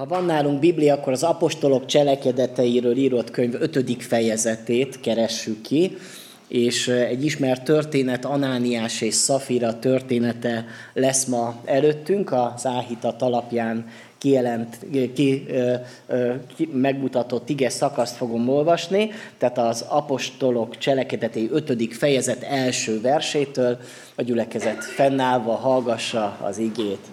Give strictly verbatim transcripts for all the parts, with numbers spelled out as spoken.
Ha van nálunk Biblia, akkor az apostolok cselekedeteiről írott könyv ötödik fejezetét keressük ki, és egy ismert történet, Anániás és Szafira története lesz ma előttünk, az áhítat alapján kijelent, ki, ki, megmutatott ige szakaszt fogom olvasni, tehát az apostolok cselekedetei ötödik fejezet első versétől, a gyülekezet fennállva hallgassa az igét.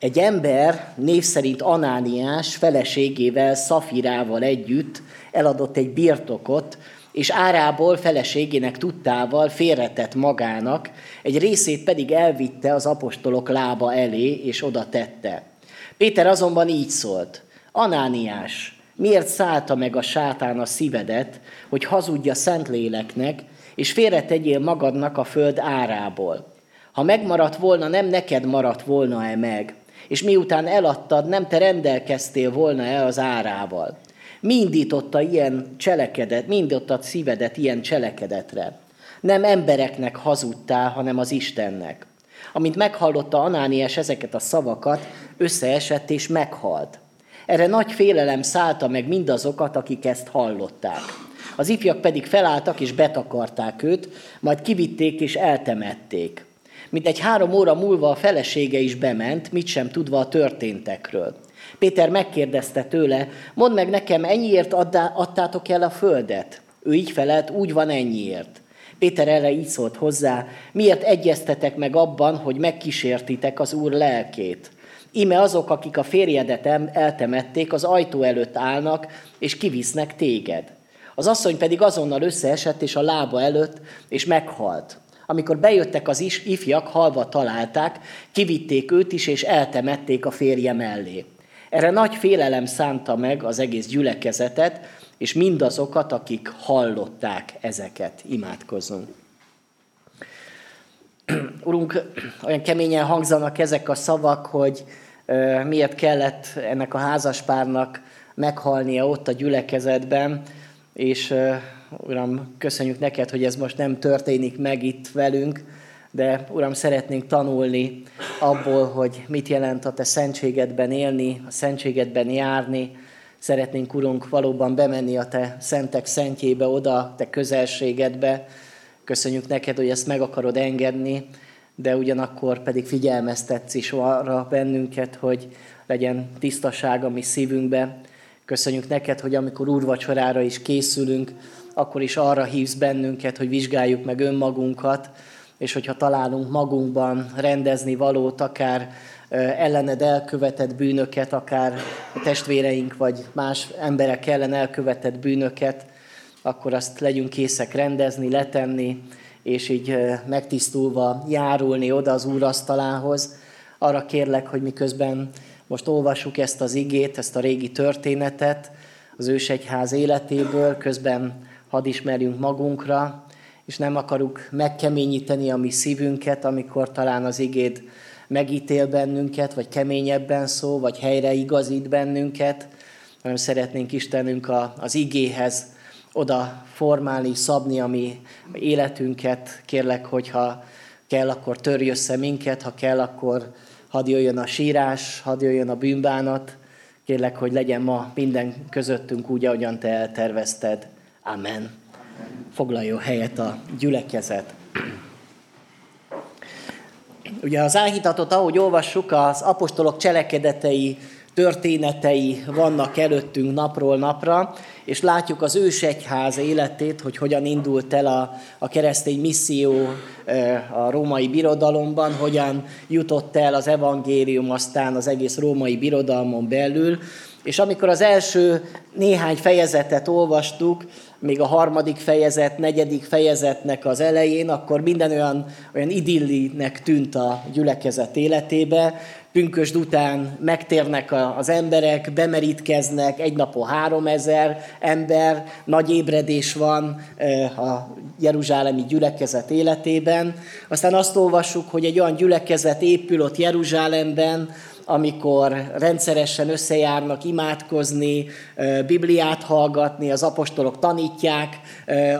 Egy ember, név szerint Anániás, feleségével, Szafirával együtt eladott egy birtokot, és árából feleségének tudtával félretett magának, egy részét pedig elvitte az apostolok lába elé, és oda tette. Péter azonban így szólt: Anániás, miért szállta meg a sátán a szívedet, hogy hazudj a Szentléleknek, és félretegyél magadnak a föld árából? Ha megmaradt volna, nem neked maradt volna-e meg? És miután eladtad, nem te rendelkeztél volna-e az árával? Mi indította ilyen cselekedet, mi indította szívedet ilyen cselekedetre? Nem embereknek hazudtál, hanem az Istennek. Amint meghallotta Anániás ezeket a szavakat, összeesett és meghalt. Erre nagy félelem szállta meg mindazokat, akik ezt hallották. Az ifjak pedig felálltak és betakarták őt, majd kivitték és eltemették. Mintegy három óra múlva a felesége is bement, mit sem tudva a történtekről. Péter megkérdezte tőle: mondd meg nekem, ennyiért addá, adtátok el a földet? Ő így felelt: úgy van, ennyiért. Péter erre így szólt hozzá: miért egyeztetek meg abban, hogy megkísértitek az Úr lelkét? Íme azok, akik a férjedet eltemették, az ajtó előtt állnak, és kivisznek téged. Az asszony pedig azonnal összeesett, és a lába előtt, és meghalt. Amikor bejöttek az ifjak, halva találták, kivitték őt is, és eltemették a férje mellé. Erre nagy félelem szánta meg az egész gyülekezetet, és mindazokat, akik hallották ezeket. Imádkozzunk. Urunk, olyan keményen hangzanak ezek a szavak, hogy euh, miért kellett ennek a házaspárnak meghalnia ott a gyülekezetben, és... Euh, Uram, köszönjük neked, hogy ez most nem történik meg itt velünk, de Uram, szeretnénk tanulni abból, hogy mit jelent a te szentségedben élni, a szentségedben járni. Szeretnénk, Urunk, valóban bemenni a te szentek szentjébe, oda, te közelségedbe. Köszönjük neked, hogy ezt meg akarod engedni, de ugyanakkor pedig figyelmeztetsz is arra bennünket, hogy legyen tisztaság a mi szívünkbe. Köszönjük neked, hogy amikor úrvacsorára is készülünk, akkor is arra hívsz bennünket, hogy vizsgáljuk meg önmagunkat, és hogyha találunk magunkban rendezni valót, akár ellened elkövetett bűnöket, akár a testvéreink vagy más emberek ellen elkövetett bűnöket, akkor azt legyünk készek rendezni, letenni, és így megtisztulva járulni oda az úrasztalához. Arra kérlek, hogy miközben most olvassuk ezt az igét, ezt a régi történetet az ősegyház életéből, közben hadd ismerjünk magunkra, és nem akarunk megkeményíteni a mi szívünket, amikor talán az igéd megítél bennünket, vagy keményebben szól, vagy helyre igazít bennünket, hanem szeretnénk Istenünk a, az igéhez oda formálni, szabni a mi életünket. Kérlek, hogyha kell, akkor törj össze minket, ha kell, akkor hadd jöjjön a sírás, hadd jöjjön a bűnbánat. Kérlek, hogy legyen ma minden közöttünk úgy, ahogyan te eltervezted. Amen. Foglaljon helyet a gyülekezet. Ugye az áhítatot, ahogy olvassuk, az apostolok cselekedetei, történetei vannak előttünk napról napra, és látjuk az ősegyház életét, hogy hogyan indult el a, a keresztény misszió a római birodalomban, hogyan jutott el az evangélium aztán az egész római birodalmon belül. És amikor az első néhány fejezetet olvastuk, még a harmadik fejezet, negyedik fejezetnek az elején, akkor minden olyan, olyan idillinek tűnt a gyülekezet életébe. Pünkösd után megtérnek az emberek, bemerítkeznek, egy napon három ezer ember, nagy ébredés van a jeruzsálemi gyülekezet életében. Aztán azt olvassuk, hogy egy olyan gyülekezet épül ott Jeruzsálemben, amikor rendszeresen összejárnak imádkozni, Bibliát hallgatni, az apostolok tanítják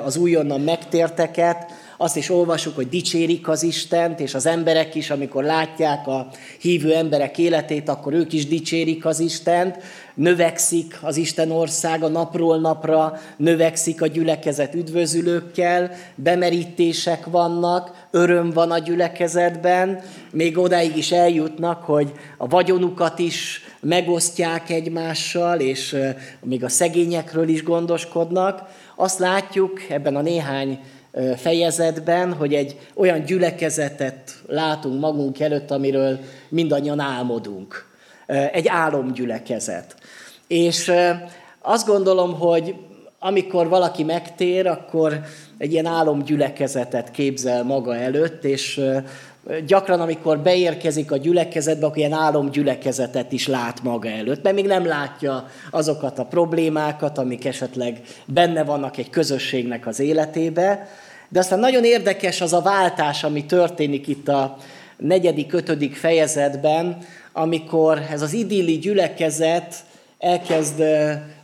az újonnan megtérteket. Azt is olvasjuk, hogy dicsérik az Istent, és az emberek is, amikor látják a hívő emberek életét, akkor ők is dicsérik az Istent. Növekszik az Isten országa napról napra, növekszik a gyülekezet üdvözülőkkel, bemerítések vannak, öröm van a gyülekezetben, még odáig is eljutnak, hogy a vagyonukat is megosztják egymással, és még a szegényekről is gondoskodnak. Azt látjuk ebben a néhány fejezetben, hogy egy olyan gyülekezetet látunk magunk előtt, amiről mindannyian álmodunk. Egy álomgyülekezet. És azt gondolom, hogy amikor valaki megtér, akkor egy ilyen álomgyülekezetet képzel maga előtt, és gyakran, amikor beérkezik a gyülekezetbe, akkor ilyen álomgyülekezetet is lát maga előtt, mert még nem látja azokat a problémákat, amik esetleg benne vannak egy közösségnek az életébe. De aztán nagyon érdekes az a váltás, ami történik itt a negyedik, ötödik fejezetben, amikor ez az idilli gyülekezet elkezd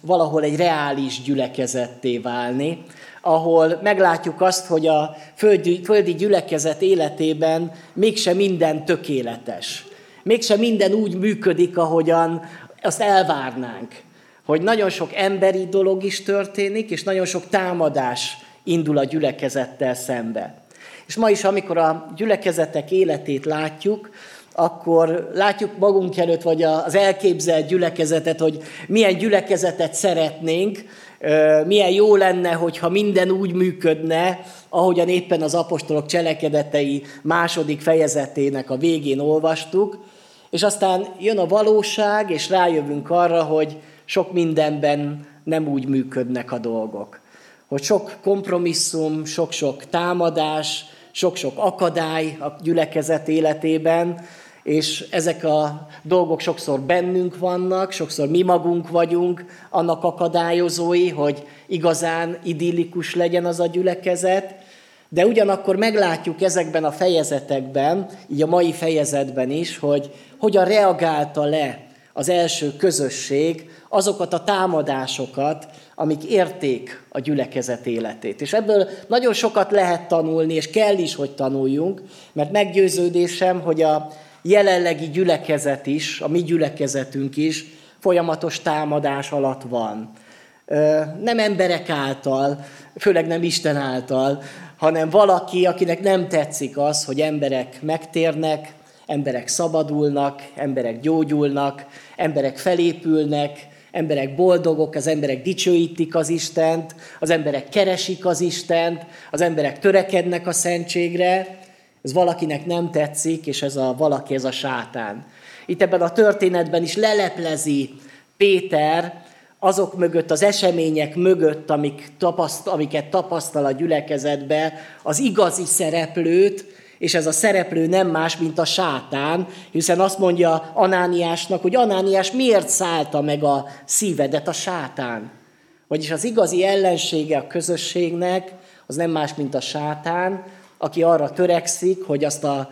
valahol egy reális gyülekezetté válni, ahol meglátjuk azt, hogy a földi, földi gyülekezet életében mégsem minden tökéletes. Mégsem minden úgy működik, ahogyan azt elvárnánk. Hogy nagyon sok emberi dolog is történik, és nagyon sok támadás indul a gyülekezettel szembe. És ma is, amikor a gyülekezetek életét látjuk, akkor látjuk magunk előtt, vagy az elképzelt gyülekezetet, hogy milyen gyülekezetet szeretnénk, milyen jó lenne, hogyha minden úgy működne, ahogyan éppen az apostolok cselekedetei második fejezetének a végén olvastuk, és aztán jön a valóság, és rájövünk arra, hogy sok mindenben nem úgy működnek a dolgok. Hogy sok kompromisszum, sok-sok támadás, sok-sok akadály a gyülekezet életében, és ezek a dolgok sokszor bennünk vannak, sokszor mi magunk vagyunk annak akadályozói, hogy igazán idillikus legyen az a gyülekezet, de ugyanakkor meglátjuk ezekben a fejezetekben, így a mai fejezetben is, hogy hogyan reagálta le az első közösség azokat a támadásokat, amik érték a gyülekezet életét. És ebből nagyon sokat lehet tanulni, és kell is, hogy tanuljunk, mert meggyőződésem, hogy a jelenlegi gyülekezet is, a mi gyülekezetünk is folyamatos támadás alatt van. Nem emberek által, főleg nem Isten által, hanem valaki, akinek nem tetszik az, hogy emberek megtérnek, emberek szabadulnak, emberek gyógyulnak, emberek felépülnek, emberek boldogok, az emberek dicsőítik az Istent, az emberek keresik az Istent, az emberek törekednek a szentségre. Ez valakinek nem tetszik, és ez a valaki, ez a sátán. Itt ebben a történetben is leleplezi Péter azok mögött, az események mögött, amik tapaszt, amiket tapasztal a gyülekezetbe, az igazi szereplőt, és ez a szereplő nem más, mint a sátán, hiszen azt mondja Anániásnak, hogy Anániás, miért szállta meg a szívedet a sátán? Vagyis az igazi ellensége a közösségnek, az nem más, mint a sátán, aki arra törekszik, hogy azt a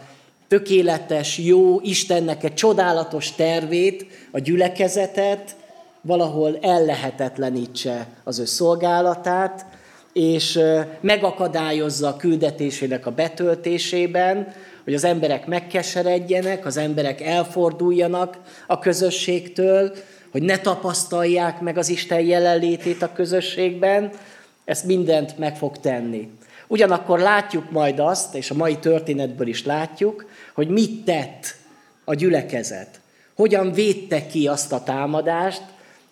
tökéletes, jó, Istennek egy csodálatos tervét, a gyülekezetet valahol ellehetetlenítse az ő szolgálatát, és megakadályozza a küldetésének a betöltésében, hogy az emberek megkeseredjenek, az emberek elforduljanak a közösségtől, hogy ne tapasztalják meg az Isten jelenlétét a közösségben, ezt mindent meg fog tenni. Ugyanakkor látjuk majd azt, és a mai történetből is látjuk, hogy mit tett a gyülekezet. Hogyan védte ki azt a támadást,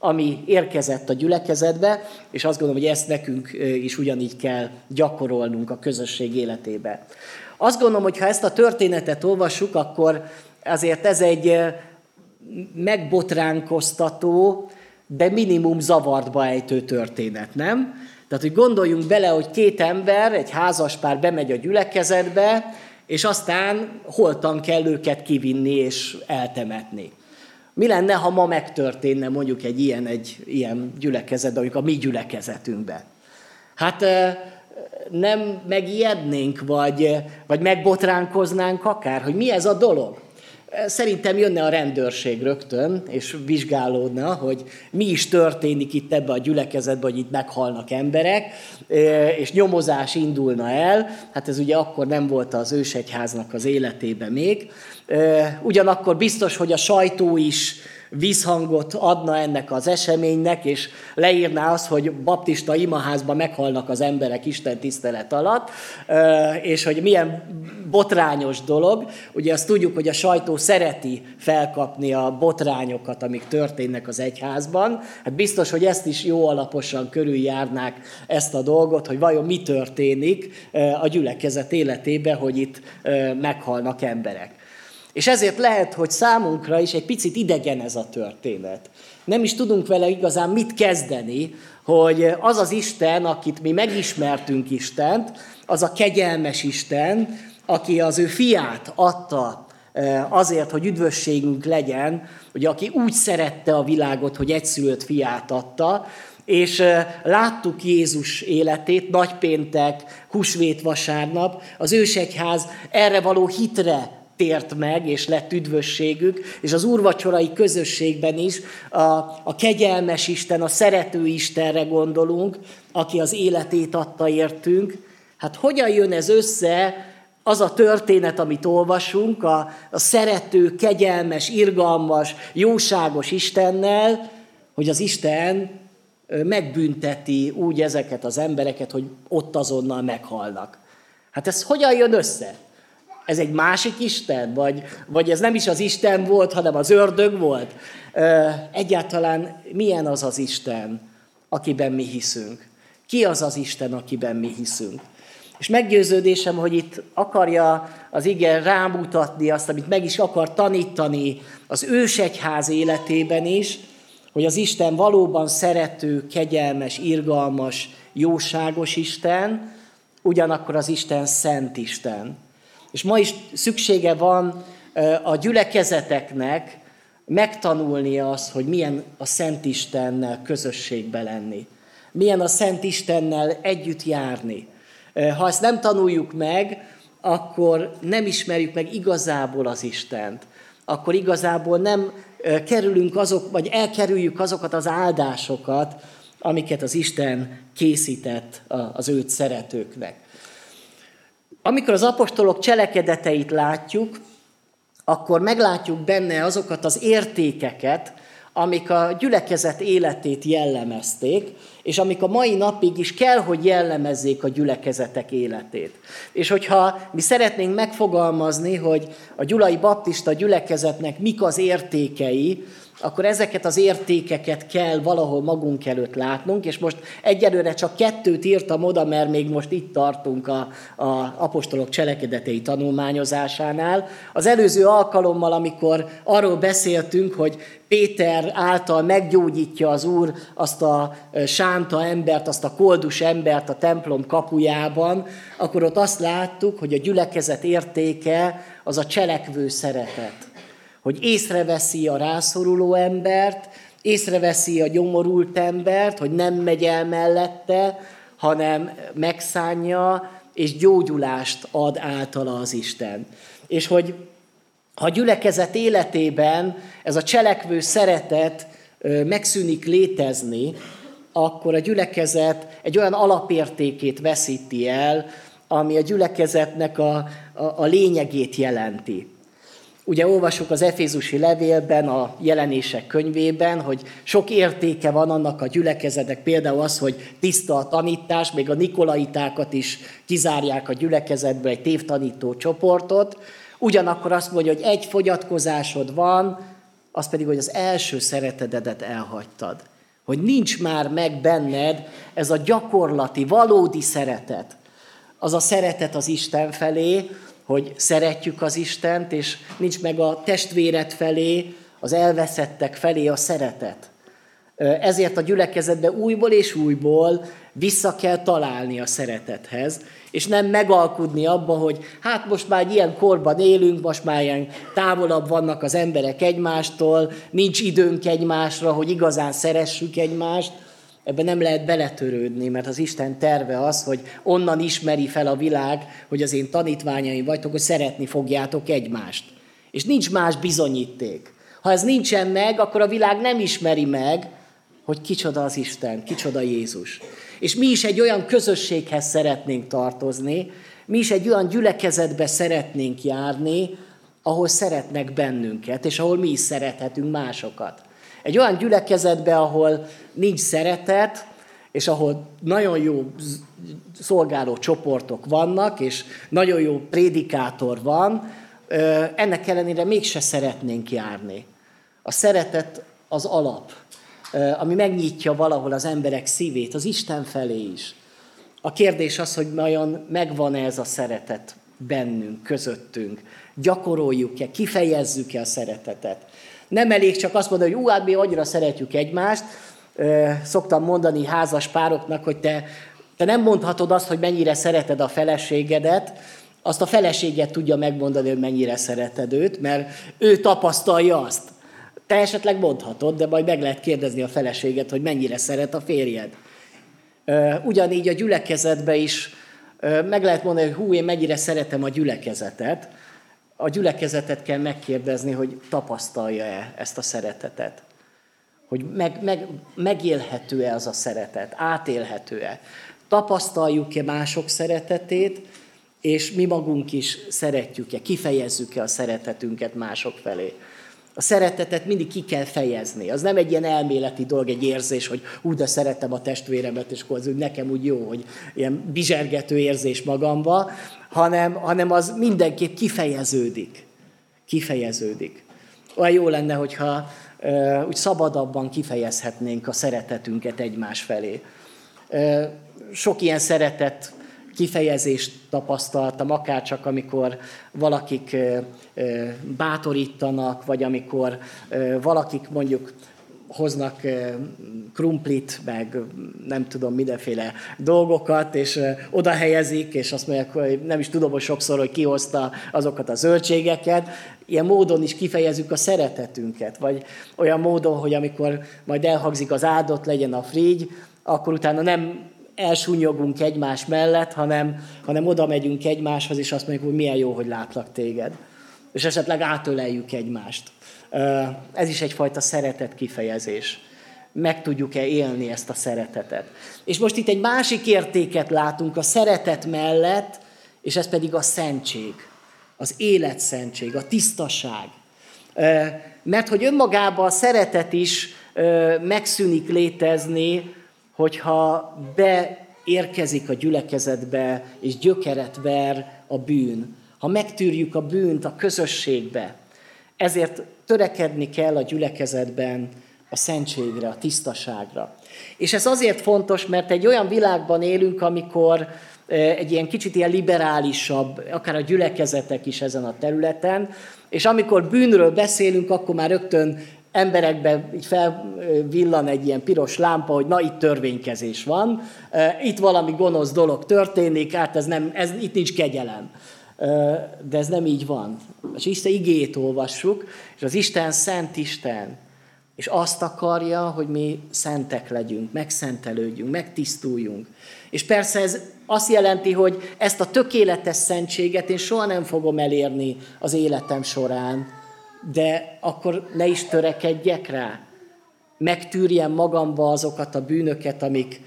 ami érkezett a gyülekezetbe, és azt gondolom, hogy ezt nekünk is ugyanígy kell gyakorolnunk a közösség életébe. Azt gondolom, hogy ha ezt a történetet olvassuk, akkor azért ez egy megbotránkoztató, de minimum zavartba ejtő történet, nem? Tehát, hogy gondoljunk bele, hogy két ember, egy házaspár bemegy a gyülekezetbe, és aztán holtan kell őket kivinni és eltemetni. Mi lenne, ha ma megtörténne mondjuk egy ilyen, egy ilyen gyülekezetben, mondjuk a mi gyülekezetünkben? Hát nem megijednénk, vagy, vagy megbotránkoznánk akár, hogy mi ez a dolog? Szerintem jönne a rendőrség rögtön, és vizsgálódna, hogy mi is történik itt ebbe a gyülekezetben, hogy itt meghalnak emberek, és nyomozás indulna el. Hát ez ugye akkor nem volt az ősegyháznak az életében még. Ugyanakkor biztos, hogy a sajtó is vízhangot adna ennek az eseménynek, és leírná azt, hogy baptista imaházban meghalnak az emberek Isten tisztelet alatt, és hogy milyen botrányos dolog. Ugye azt tudjuk, hogy a sajtó szereti felkapni a botrányokat, amik történnek az egyházban. Hát biztos, hogy ezt is jó alaposan körüljárnák, ezt a dolgot, hogy vajon mi történik a gyülekezet életében, hogy itt meghalnak emberek. És ezért lehet, hogy számunkra is egy picit idegen ez a történet. Nem is tudunk vele igazán mit kezdeni, hogy az az Isten, akit mi megismertünk Istent, az a kegyelmes Isten, aki az ő fiát adta azért, hogy üdvösségünk legyen, hogy aki úgy szerette a világot, hogy egyszülött fiát adta, és láttuk Jézus életét, nagypéntek, húsvét vasárnap, az ősegyház erre való hitre tért meg, és lett üdvösségük, és az úrvacsorai közösségben is a, a kegyelmes Isten, a szerető Istenre gondolunk, aki az életét adta értünk. Hát hogyan jön ez össze, az a történet, amit olvasunk, a, a szerető, kegyelmes, irgalmas, jóságos Istennel, hogy az Isten megbünteti úgy ezeket az embereket, hogy ott azonnal meghalnak. Hát ez hogyan jön össze? Ez egy másik Isten? Vagy, vagy ez nem is az Isten volt, hanem az ördög volt? Egyáltalán milyen az az Isten, akiben mi hiszünk? Ki az az Isten, akiben mi hiszünk? És meggyőződésem, hogy itt akarja az ige rámutatni azt, amit meg is akar tanítani az ősegyház életében is, hogy az Isten valóban szerető, kegyelmes, irgalmas, jóságos Isten, ugyanakkor az Isten szent Isten. És ma is szüksége van a gyülekezeteknek megtanulni azt, hogy milyen a Szent Istennel közösségbe lenni. Milyen a Szent Istennel együtt járni. Ha ezt nem tanuljuk meg, akkor nem ismerjük meg igazából az Istent. Akkor igazából nem kerülünk azok, vagy elkerüljük azokat az áldásokat, amiket az Isten készített az őt szeretőknek. Amikor az apostolok cselekedeteit látjuk, akkor meglátjuk benne azokat az értékeket, amik a gyülekezet életét jellemezték, és amik a mai napig is kell, hogy jellemezzék a gyülekezetek életét. És hogyha mi szeretnénk megfogalmazni, hogy a gyulai baptista gyülekezetnek mik az értékei, akkor ezeket az értékeket kell valahol magunk előtt látnunk, és most egyelőre csak kettőt írtam oda, mert még most itt tartunk a, a apostolok cselekedetei tanulmányozásánál. Az előző alkalommal, amikor arról beszéltünk, hogy Péter által meggyógyítja az Úr azt a sánta embert, azt a koldus embert a templom kapujában, akkor ott azt láttuk, hogy a gyülekezet értéke az a cselekvő szeretet. Hogy észreveszi a rászoruló embert, észreveszi a gyomorult embert, hogy nem megy el mellette, hanem megszánja, és gyógyulást ad általa az Isten. És hogy a gyülekezet életében ez a cselekvő szeretet megszűnik létezni, akkor a gyülekezet egy olyan alapértékét veszíti el, ami a gyülekezetnek a, a, a lényegét jelenti. Ugye olvasjuk az Efézusi levélben, a jelenések könyvében, hogy sok értéke van annak a gyülekezetnek, például az, hogy tiszta a tanítás, még a nikolaitákat is kizárják a gyülekezetből, egy tévtanító csoportot. Ugyanakkor azt mondja, hogy egy fogyatkozásod van, az pedig, hogy az első szeretetedet elhagytad. Hogy nincs már meg benned ez a gyakorlati, valódi szeretet. Az a szeretet az Isten felé, hogy szeretjük az Istent, és nincs meg a testvéred felé, az elveszettek felé a szeretet. Ezért a gyülekezetben újból és újból vissza kell találni a szeretethez, és nem megalkudni abba, hogy hát most már ilyen korban élünk, most már ilyen távolabb vannak az emberek egymástól, nincs időnk egymásra, hogy igazán szeressük egymást. Ebben nem lehet beletörődni, mert az Isten terve az, hogy onnan ismeri fel a világ, hogy az én tanítványaim vagytok, hogy szeretni fogjátok egymást. És nincs más bizonyíték. Ha ez nincsen meg, akkor a világ nem ismeri meg, hogy kicsoda az Isten, kicsoda Jézus. És mi is egy olyan közösséghez szeretnénk tartozni, mi is egy olyan gyülekezetbe szeretnénk járni, ahol szeretnek bennünket, és ahol mi is szerethetünk másokat. Egy olyan gyülekezetbe, ahol nincs szeretet, és ahol nagyon jó szolgáló csoportok vannak, és nagyon jó prédikátor van, ennek ellenére mégse szeretnénk járni. A szeretet az alap, ami megnyitja valahol az emberek szívét, az Isten felé is. A kérdés az, hogy vajon megvan-e ez a szeretet bennünk, közöttünk. Gyakoroljuk-e, kifejezzük-e a szeretetet. Nem elég csak azt mondani, hogy ú, hát mi annyira szeretjük egymást. Szoktam mondani házas pároknak, hogy te, te nem mondhatod azt, hogy mennyire szereted a feleségedet, azt a feleséget tudja megmondani, hogy mennyire szereted őt, mert ő tapasztalja azt. Te esetleg mondhatod, de majd meg lehet kérdezni a feleséget, hogy mennyire szeret a férjed. Ugyanígy a gyülekezetbe is meg lehet mondani, hogy hú, én mennyire szeretem a gyülekezetet. A gyülekezetet kell megkérdezni, hogy tapasztalja-e ezt a szeretetet. Hogy meg, meg, megélhető-e az a szeretet, átélhető-e. Tapasztaljuk-e mások szeretetét, és mi magunk is szeretjük-e, kifejezzük-e a szeretetünket mások felé. A szeretetet mindig ki kell fejezni. Az nem egy ilyen elméleti dolog, egy érzés, hogy úgy de szeretem a testvéremet, és akkor nekem úgy jó, hogy ilyen bizsergető érzés magamba, hanem, hanem az mindenképp kifejeződik. Kifejeződik. Olyan jó lenne, hogyha ö, úgy szabadabban kifejezhetnénk a szeretetünket egymás felé. Ö, sok ilyen szeretet kifejezést tapasztaltam, akár csak amikor valakik bátorítanak, vagy amikor valakik mondjuk hoznak krumplit, meg nem tudom, mindenféle dolgokat, és oda helyezik, és azt mondják, hogy nem is tudom, hogy sokszor, hogy kihozta azokat a zöldségeket. Ilyen módon is kifejezzük a szeretetünket, vagy olyan módon, hogy amikor majd elhangzik az áldott legyen a frígy, akkor utána nem elsúnyogunk egymás mellett, hanem, hanem oda megyünk egymáshoz, és azt mondjuk, hogy milyen jó, hogy látlak téged. És esetleg átöleljük egymást. Ez is egyfajta szeretet kifejezés. Meg tudjuk-e élni ezt a szeretetet. És most itt egy másik értéket látunk a szeretet mellett, és ez pedig a szentség. Az életszentség, a tisztaság. Mert hogy önmagában a szeretet is megszűnik létezni, hogyha beérkezik a gyülekezetbe, és gyökeret ver a bűn. Ha megtűrjük a bűnt a közösségbe. Ezért törekedni kell a gyülekezetben a szentségre, a tisztaságra. És ez azért fontos, mert egy olyan világban élünk, amikor egy ilyen kicsit ilyen liberálisabb, akár a gyülekezetek is ezen a területen, és amikor bűnről beszélünk, akkor már rögtön emberekben így felvillan egy ilyen piros lámpa, hogy na, itt törvénykezés van, itt valami gonosz dolog történik, hát ez nem, ez, itt nincs kegyelem. De ez nem így van. És Isten igéjét olvassuk, és az Isten szent Isten, és azt akarja, hogy mi szentek legyünk, megszentelődjünk, megtisztuljunk. És persze ez azt jelenti, hogy ezt a tökéletes szentséget én soha nem fogom elérni az életem során, de akkor ne is törekedjek rá. Megtűrjem magamba azokat a bűnöket, amik,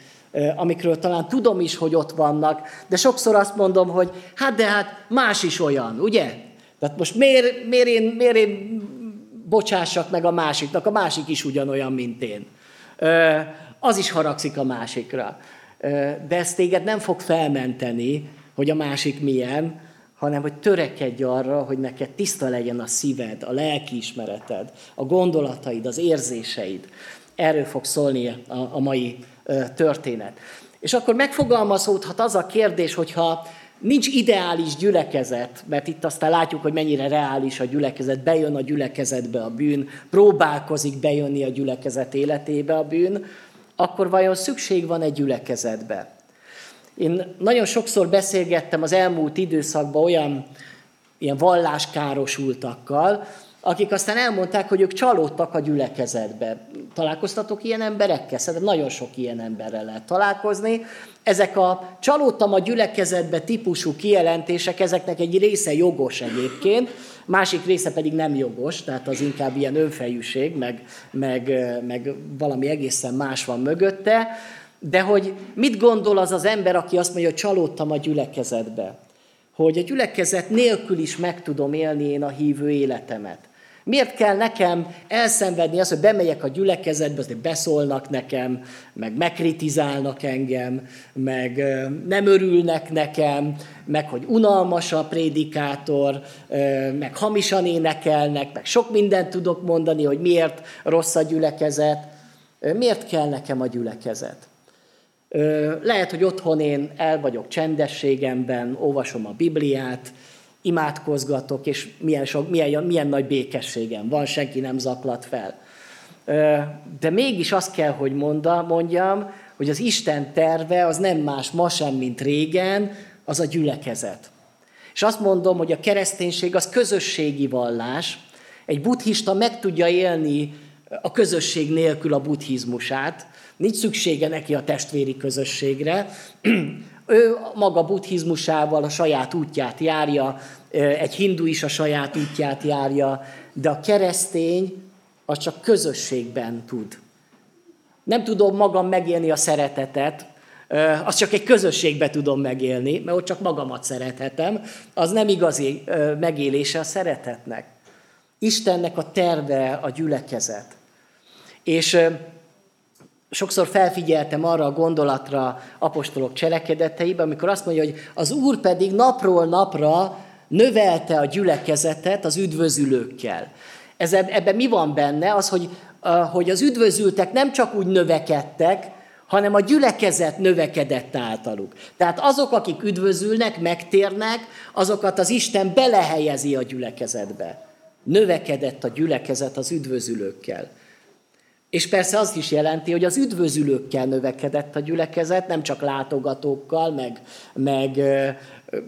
amikről talán tudom is, hogy ott vannak, de sokszor azt mondom, hogy hát de hát más is olyan, ugye? Tehát most miért, miért, én, miért én bocsássak meg a másiknak? A másik is ugyanolyan, mint én. Az is haragszik a másikra. De ez téged nem fog felmenteni, hogy a másik milyen, hanem hogy törekedj arra, hogy neked tiszta legyen a szíved, a lelkiismereted, a gondolataid, az érzéseid. Erről fog szólni a, a mai történet. És akkor megfogalmazódhat az a kérdés, hogyha nincs ideális gyülekezet, mert itt aztán látjuk, hogy mennyire reális a gyülekezet, bejön a gyülekezetbe a bűn, próbálkozik bejönni a gyülekezet életébe a bűn, akkor vajon szükség van egy gyülekezetbe? Én nagyon sokszor beszélgettem az elmúlt időszakban olyan ilyen valláskárosultakkal, akik aztán elmondták, hogy ők csalódtak a gyülekezetbe. Találkoztatok ilyen emberekkel? Szerintem nagyon sok ilyen emberrel lehet találkozni. Ezek a csalódtam a gyülekezetbe típusú kijelentések, ezeknek egy része jogos egyébként, másik része pedig nem jogos, tehát az inkább ilyen önfejűség, meg, meg, meg valami egészen más van mögötte. De hogy mit gondol az az ember, aki azt mondja, hogy csalódtam a gyülekezetbe? Hogy a gyülekezet nélkül is meg tudom élni én a hívő életemet. Miért kell nekem elszenvedni azt, hogy bemegyek a gyülekezetbe, azért beszólnak nekem, meg megkritizálnak engem, meg nem örülnek nekem, meg hogy unalmas a prédikátor, meg hamisan énekelnek, meg sok mindent tudok mondani, hogy miért rossz a gyülekezet. Miért kell nekem a gyülekezet? Lehet, hogy otthon én el vagyok csendességemben, olvasom a Bibliát, imádkozgatok, és milyen, sok, milyen, milyen nagy békességem van, senki nem zaklat fel. De mégis azt kell, hogy mondjam, hogy az Isten terve az nem más ma sem, mint régen, az a gyülekezet. És azt mondom, hogy a kereszténység az közösségi vallás. Egy buddhista meg tudja élni a közösség nélkül a buddhizmusát, nincs szüksége neki a testvéri közösségre. Ő maga buddhizmusával a saját útját járja, egy hindu is a saját útját járja, de a keresztény az csak közösségben tud. Nem tudom magam megélni a szeretetet, azt csak egy közösségben tudom megélni, mert ott csak magamat szerethetem. Az nem igazi megélése a szeretetnek. Istennek a terve a gyülekezet. És sokszor felfigyeltem arra a gondolatra apostolok cselekedeteiben, amikor azt mondja, hogy az Úr pedig napról napra növelte a gyülekezetet az üdvözülőkkel. Ez, ebben mi van benne? Az, hogy, hogy az üdvözültek nem csak úgy növekedtek, hanem a gyülekezet növekedett általuk. Tehát azok, akik üdvözülnek, megtérnek, azokat az Isten belehelyezi a gyülekezetbe. Növekedett a gyülekezet az üdvözülőkkel. És persze azt is jelenti, hogy az üdvözülőkkel növekedett a gyülekezet, nem csak látogatókkal, meg, meg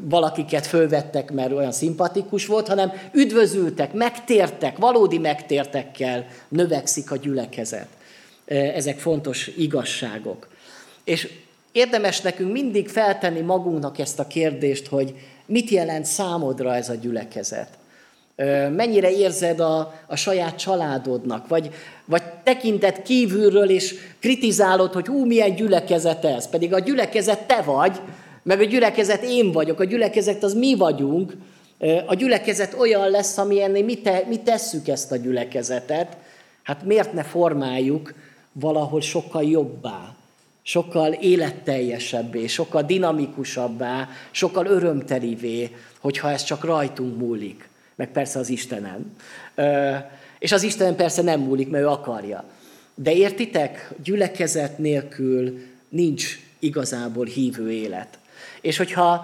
valakiket fölvettek, mert olyan szimpatikus volt, hanem üdvözültek, megtértek, valódi megtértekkel növekszik a gyülekezet. Ezek fontos igazságok. És érdemes nekünk mindig feltenni magunknak ezt a kérdést, hogy mit jelent számodra ez a gyülekezet? Mennyire érzed a, a saját családodnak, vagy, vagy tekinted kívülről, és kritizálod, hogy ú, milyen gyülekezet ez, pedig a gyülekezet te vagy, meg a gyülekezet én vagyok, a gyülekezet az mi vagyunk, a gyülekezet olyan lesz, amilyennél mi, te, mi tesszük ezt a gyülekezetet, hát miért ne formáljuk valahol sokkal jobbá, sokkal életteljesebbé, sokkal dinamikusabbá, sokkal örömtelivé, hogyha ez csak rajtunk múlik. Meg persze az Istenen. És az Istenen persze nem múlik, mert ő akarja. De értitek, gyülekezet nélkül nincs igazából hívő élet. És hogyha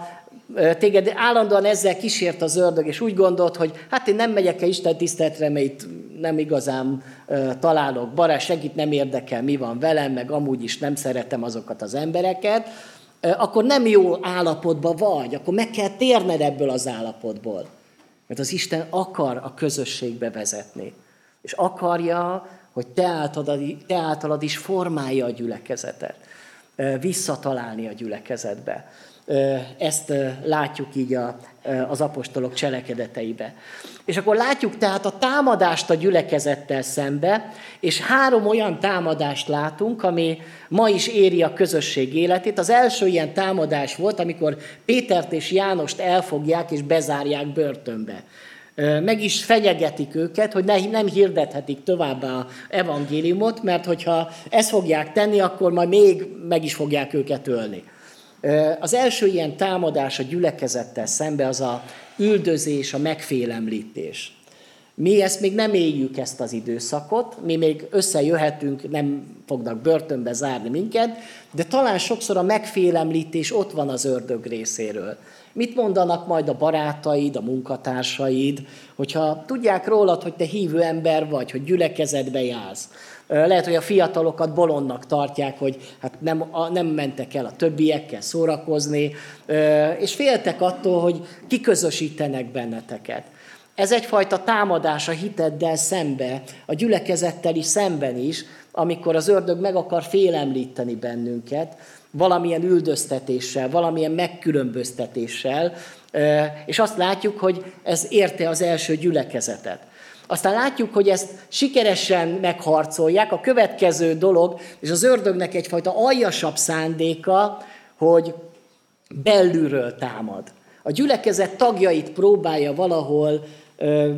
téged állandóan ezzel kísért az ördög, és úgy gondolt, hogy hát én nem megyek el Isten tiszteletre, mert itt nem igazán találok barát, senkit nem érdekel, mi van velem, meg amúgy is nem szeretem azokat az embereket, akkor nem jó állapotban vagy, akkor meg kell térned ebből az állapotból. Mert az Isten akar a közösségbe vezetni. És akarja, hogy te általad, te általad is formálja a gyülekezetet. Visszatalálni a gyülekezetbe. Ezt látjuk így a, az apostolok cselekedeteibe. És akkor látjuk tehát a támadást a gyülekezettel szembe, és három olyan támadást látunk, ami ma is éri a közösség életét. Az első ilyen támadás volt, amikor Pétert és Jánost elfogják és bezárják börtönbe. Meg is fenyegetik őket, hogy nem hirdethetik tovább az evangéliumot, mert hogyha ezt fogják tenni, akkor majd még meg is fogják őket ölni. Az első ilyen támadás a gyülekezettel szembe az a üldözés, a megfélemlítés. Mi ezt még nem éljük, ezt az időszakot, mi még összejöhetünk, nem fognak börtönbe zárni minket, de talán sokszor a megfélemlítés ott van az ördög részéről. Mit mondanak majd a barátaid, a munkatársaid, hogyha tudják rólad, hogy te hívő ember vagy, hogy gyülekezetbe jársz. Lehet, hogy a fiatalokat bolondnak tartják, hogy hát nem, nem mentek el a többiekkel szórakozni, és féltek attól, hogy kiközösítenek benneteket. Ez egyfajta támadás a hiteddel szembe, a gyülekezettel is szemben is, amikor az ördög meg akar félemlíteni bennünket, valamilyen üldöztetéssel, valamilyen megkülönböztetéssel, és azt látjuk, hogy ez érte az első gyülekezetet. Aztán látjuk, hogy ezt sikeresen megharcolják. A következő dolog, és az ördögnek egyfajta aljasabb szándéka, hogy belülről támad. A gyülekezet tagjait próbálja valahol ö,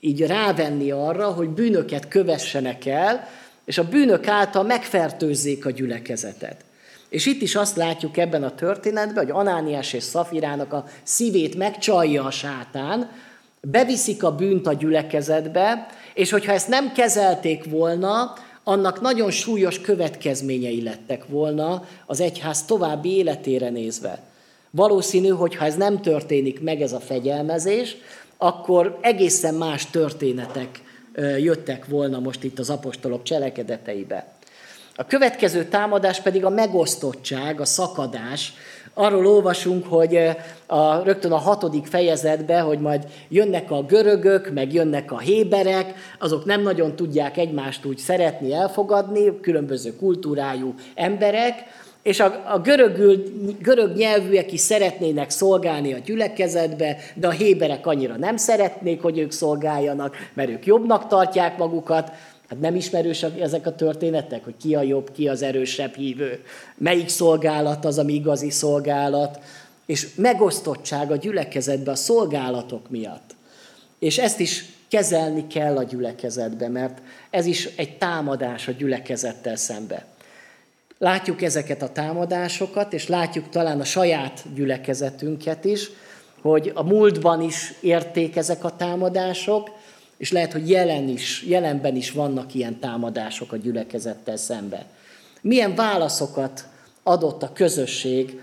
így rávenni arra, hogy bűnöket kövessenek el, és a bűnök által megfertőzzék a gyülekezetet. És itt is azt látjuk ebben a történetben, hogy Anániás és Szafirának a szívét megcsalja a sátán, beviszik a bűnt a gyülekezetbe, és hogyha ezt nem kezelték volna, annak nagyon súlyos következményei lettek volna az egyház további életére nézve. Valószínű, hogy ha ez nem történik meg, ez a fegyelmezés, akkor egészen más történetek jöttek volna most itt az apostolok cselekedeteibe. A következő támadás pedig a megosztottság, a szakadás. Arról olvasunk, hogy a, rögtön a hatodik fejezetben, hogy majd jönnek a görögök, meg jönnek a héberek, azok nem nagyon tudják egymást úgy szeretni, elfogadni, különböző kultúrájú emberek, és a, a görögül, görög nyelvűek is szeretnének szolgálni a gyülekezetbe, de a héberek annyira nem szeretnék, hogy ők szolgáljanak, mert ők jobbnak tartják magukat. Hát nem ismerősek ezek a történetek, hogy ki a jobb, ki az erősebb hívő, melyik szolgálat az, ami igazi szolgálat, és megosztottság a gyülekezetben a szolgálatok miatt. És ezt is kezelni kell a gyülekezetben, mert ez is egy támadás a gyülekezettel szembe. Látjuk ezeket a támadásokat, és látjuk talán a saját gyülekezetünket is, hogy a múltban is érték ezek a támadások, és lehet, hogy jelen is, jelenben is vannak ilyen támadások a gyülekezettel szemben. Milyen válaszokat adott a közösség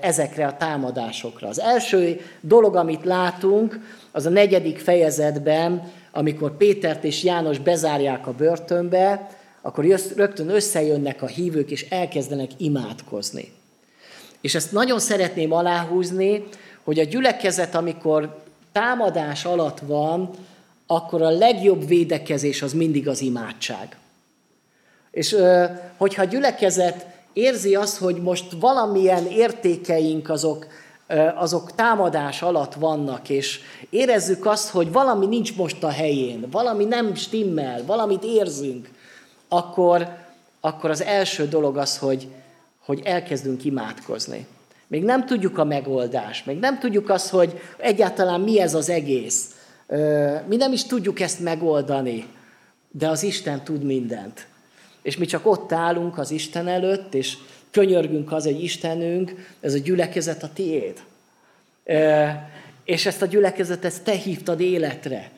ezekre a támadásokra? Az első dolog, amit látunk, az a negyedik fejezetben, amikor Pétert és János bezárják a börtönbe, akkor rögtön összejönnek a hívők, és elkezdenek imádkozni. És ezt nagyon szeretném aláhúzni, hogy a gyülekezet, amikor támadás alatt van, akkor a legjobb védekezés az mindig az imádság. És hogyha a gyülekezet érzi azt, hogy most valamilyen értékeink azok, azok támadás alatt vannak, és érezzük azt, hogy valami nincs most a helyén, valami nem stimmel, valamit érzünk, akkor, akkor az első dolog az, hogy, hogy elkezdünk imádkozni. Még nem tudjuk a megoldást, még nem tudjuk azt, hogy egyáltalán mi ez az egész. Mi nem is tudjuk ezt megoldani, de az Isten tud mindent. És mi csak ott állunk az Isten előtt, és könyörgünk az, hogy Istenünk, ez a gyülekezet a tiéd. És ezt a gyülekezetet te hívtad életre.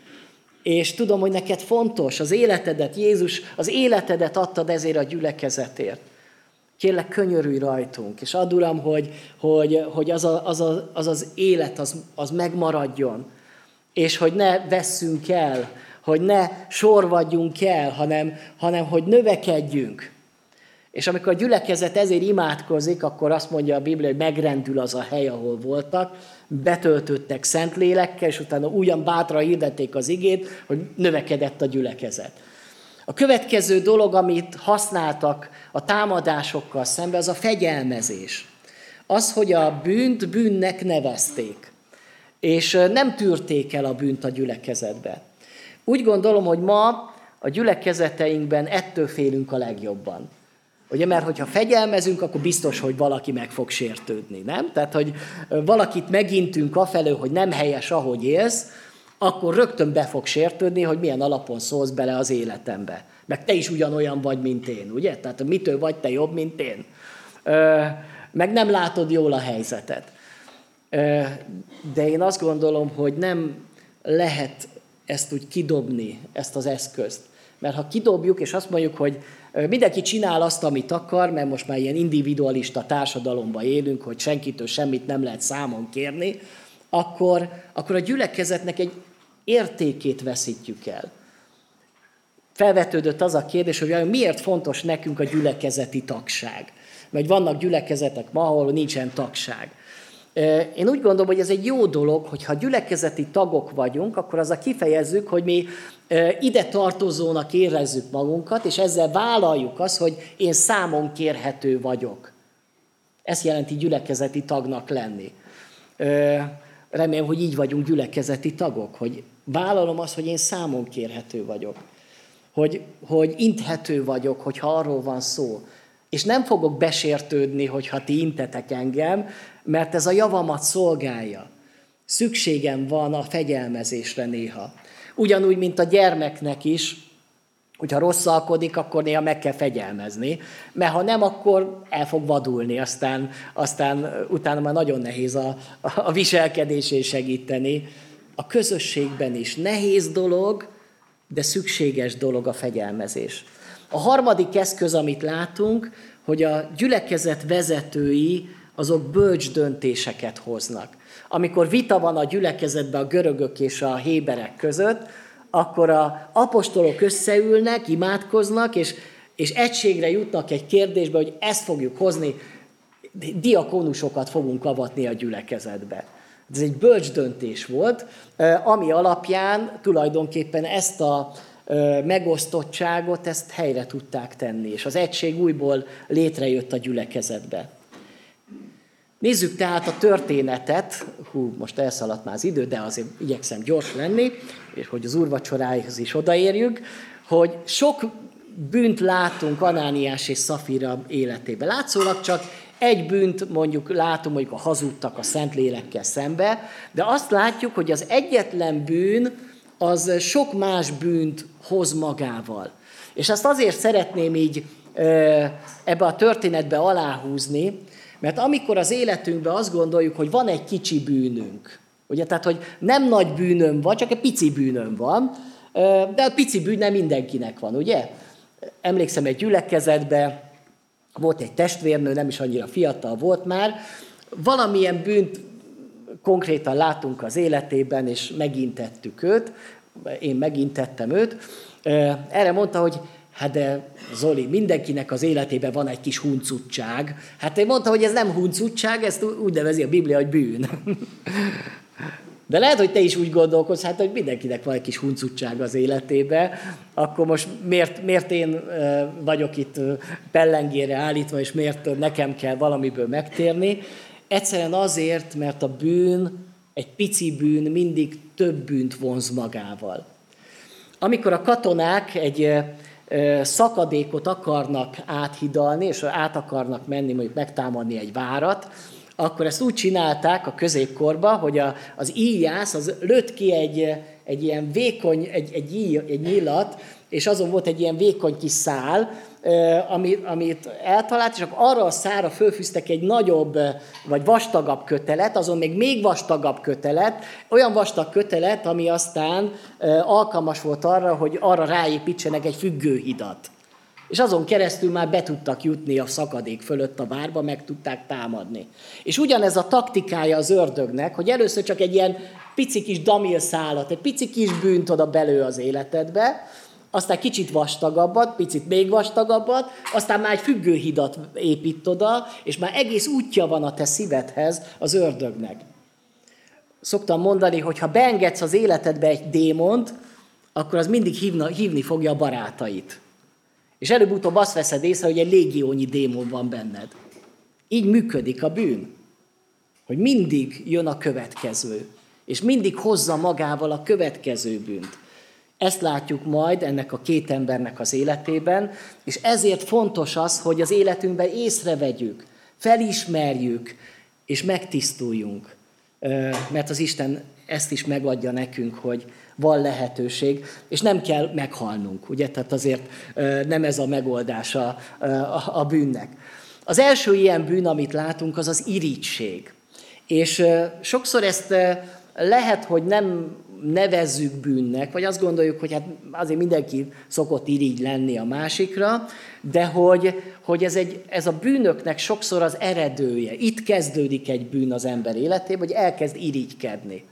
És tudom, hogy neked fontos az életedet, Jézus, az életedet adtad ezért a gyülekezetért. Kérlek, könyörülj rajtunk, és add, Uram, hogy, hogy, hogy az, a, az, a, az az élet, az, az megmaradjon. És hogy ne vesszünk el, hogy ne sorvadjunk el, hanem, hanem hogy növekedjünk. És amikor a gyülekezet ezért imádkozik, akkor azt mondja a Biblia, hogy megrendül az a hely, ahol voltak, betöltöttek Szentlélekkel, és utána ugyan bátran hirdették az igét, hogy növekedett a gyülekezet. A következő dolog, amit használtak a támadásokkal szemben, az a fegyelmezés. Az, hogy a bűnt bűnnek nevezték. És nem tűrték el a bűnt a gyülekezetbe. Úgy gondolom, hogy ma a gyülekezeteinkben ettől félünk a legjobban. Ugye, mert hogyha fegyelmezünk, akkor biztos, hogy valaki meg fog sértődni, nem? Tehát, hogy valakit megintünk afelől, hogy nem helyes, ahogy élsz, akkor rögtön be fog sértődni, hogy milyen alapon szólsz bele az életembe. Meg te is ugyanolyan vagy, mint én, ugye? Tehát mitől vagy te jobb, mint én? Meg nem látod jól a helyzetet. De én azt gondolom, hogy nem lehet ezt úgy kidobni, ezt az eszközt. Mert ha kidobjuk, és azt mondjuk, hogy mindenki csinál azt, amit akar, mert most már ilyen individualista társadalomban élünk, hogy senkitől semmit nem lehet számon kérni, akkor, akkor a gyülekezetnek egy értékét veszítjük el. Felvetődött az a kérdés, hogy miért fontos nekünk a gyülekezeti tagság. Mert vannak gyülekezetek ma, ahol nincsen tagság. Én úgy gondolom, hogy ez egy jó dolog, hogyha gyülekezeti tagok vagyunk, akkor azzal kifejezzük, hogy mi ide tartozónak érezzük magunkat, és ezzel vállaljuk azt, hogy én számon kérhető vagyok. Ez jelenti gyülekezeti tagnak lenni. Remélem, hogy így vagyunk gyülekezeti tagok, hogy vállalom azt, hogy én számon kérhető vagyok. Hogy, hogy inthető vagyok, hogyha arról van szó. És nem fogok besértődni, hogyha ti intetek engem, mert ez a javamat szolgálja. Szükségem van a fegyelmezésre néha. Ugyanúgy, mint a gyermeknek is, hogyha rosszalkodik, akkor néha meg kell fegyelmezni, mert ha nem, akkor el fog vadulni, aztán, aztán utána már nagyon nehéz a, a viselkedésén segíteni. A közösségben is nehéz dolog, de szükséges dolog a fegyelmezés. A harmadik eszköz, amit látunk, hogy a gyülekezet vezetői azok bölcs döntéseket hoznak. Amikor vita van a gyülekezetben a görögök és a héberek között, akkor az apostolok összeülnek, imádkoznak, és, és egységre jutnak egy kérdésbe, hogy ezt fogjuk hozni, diakónusokat fogunk avatni a gyülekezetbe. Ez egy bölcs döntés volt, ami alapján tulajdonképpen ezt a megosztottságot, ezt helyre tudták tenni, és az egység újból létrejött a gyülekezetbe. Nézzük tehát a történetet, hú, most elszaladt már az idő, de azért igyekszem gyors lenni, és hogy az úrvacsorához is odaérjük, hogy sok bűnt látunk Anániás és Szafira életében. Látszólag csak egy bűnt mondjuk látom, mondjuk a hazudtak a Szentlélekkel szembe, de azt látjuk, hogy az egyetlen bűn az sok más bűnt hoz magával. És ezt azért szeretném így ebbe a történetbe aláhúzni, mert amikor az életünkben azt gondoljuk, hogy van egy kicsi bűnünk, ugye, tehát, hogy nem nagy bűnöm van, csak egy pici bűnöm van, de a pici bűn nem mindenkinek van, ugye? Emlékszem egy gyülekezetbe, volt egy testvérnő, nem is annyira fiatal volt már, valamilyen bűnt konkrétan látunk az életében, és megintettük őt, én megintettem őt. Erre mondta, hogy hát de Zoli, mindenkinek az életében van egy kis huncutság. Hát én mondta, hogy ez nem huncutság, ezt úgy nevezi a Biblia, hogy bűn. De lehet, hogy te is úgy gondolkodsz, hát, hogy mindenkinek van egy kis huncutság az életében, akkor most miért, miért én vagyok itt pellengére állítva, és miért nekem kell valamiből megtérni? Egyszerűen azért, mert a bűn, egy pici bűn mindig több bűnt vonz magával. Amikor a katonák egy szakadékot akarnak áthidalni, és át akarnak menni, mondjuk megtámadni egy várat, akkor ezt úgy csinálták a középkorban, hogy a, az íjász az lőtt ki egy, egy ilyen vékony, egy, egy, íj, egy nyílat, és azon volt egy ilyen vékony kis szál, amit, amit eltalált, és akkor arra a szálra fölfűztek egy nagyobb, vagy vastagabb kötelet, azon még még vastagabb kötelet, olyan vastag kötelet, ami aztán alkalmas volt arra, hogy arra ráépítsenek egy függőhidat. És azon keresztül már be tudtak jutni a szakadék fölött a várba, meg tudták támadni. És ugyanez a taktikája az ördögnek, hogy először csak egy ilyen pici kis damilszálat, egy pici kis bűnt oda belő az életedbe, aztán kicsit vastagabbat, picit még vastagabbat, aztán már egy függőhidat épít oda, és már egész útja van a te szívedhez az ördögnek. Szoktam mondani, hogy ha beengedsz az életedbe egy démont, akkor az mindig hívna, hívni fogja a barátait. És előbb-utóbb azt veszed észre, hogy egy légiónyi démon van benned. Így működik a bűn, hogy mindig jön a következő, és mindig hozza magával a következő bűnt. Ezt látjuk majd ennek a két embernek az életében, és ezért fontos az, hogy az életünkben észrevegyük, felismerjük, és megtisztuljunk. Mert az Isten ezt is megadja nekünk, hogy van lehetőség, és nem kell meghalnunk, ugye? Tehát azért nem ez a megoldása a bűnnek. Az első ilyen bűn, amit látunk, az az irigység. És sokszor ezt lehet, hogy nem nevezzük bűnnek, vagy azt gondoljuk, hogy hát azért mindenki szokott irigy lenni a másikra, de hogy, hogy ez, egy, ez a bűnöknek sokszor az eredője. Itt kezdődik egy bűn az ember életében, hogy elkezd irigykedni.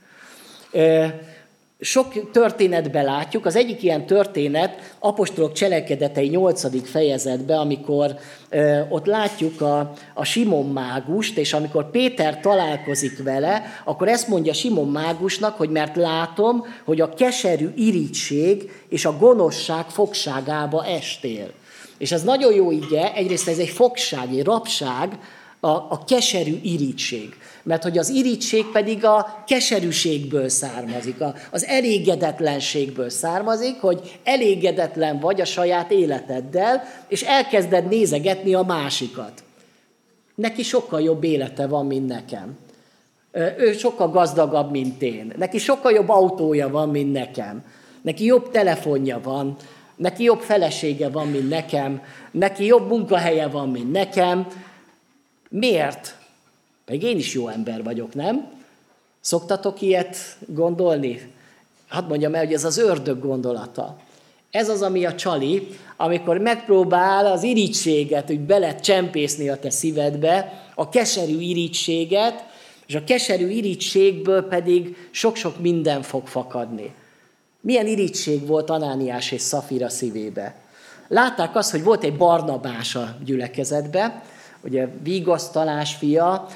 sok történetben látjuk. Az egyik ilyen történet Apostolok cselekedetei nyolcadik fejezetben, amikor ö, ott látjuk a, a Simon mágust, és amikor Péter találkozik vele, akkor ezt mondja Simon mágusnak, hogy mert látom, hogy a keserű irigység és a gonoszság fogságába estél. És ez nagyon jó ige, egyrészt ez egy fogság, egy rabság, a, a keserű irigység. Mert hogy az irigység pedig a keserűségből származik, az elégedetlenségből származik, hogy elégedetlen vagy a saját életeddel, és elkezded nézegetni a másikat. Neki sokkal jobb élete van, mint nekem. Ő sokkal gazdagabb, mint én. Neki sokkal jobb autója van, mint nekem. Neki jobb telefonja van. Neki jobb felesége van, mint nekem. Neki jobb munkahelye van, mint nekem. Miért? Pedig én is jó ember vagyok, nem? Szoktatok ilyet gondolni? Hát mondjam el, hogy ez az ördög gondolata. Ez az, ami a csali, amikor megpróbál az irigységet úgy belecsempészni a te szívedbe, a keserű irigységet, és a keserű irigységből pedig sok-sok minden fog fakadni. Milyen irigység volt Anániás és Szafira szívébe? Látták azt, hogy volt egy Barnabás a gyülekezetbe, ugye vigasztalás fia,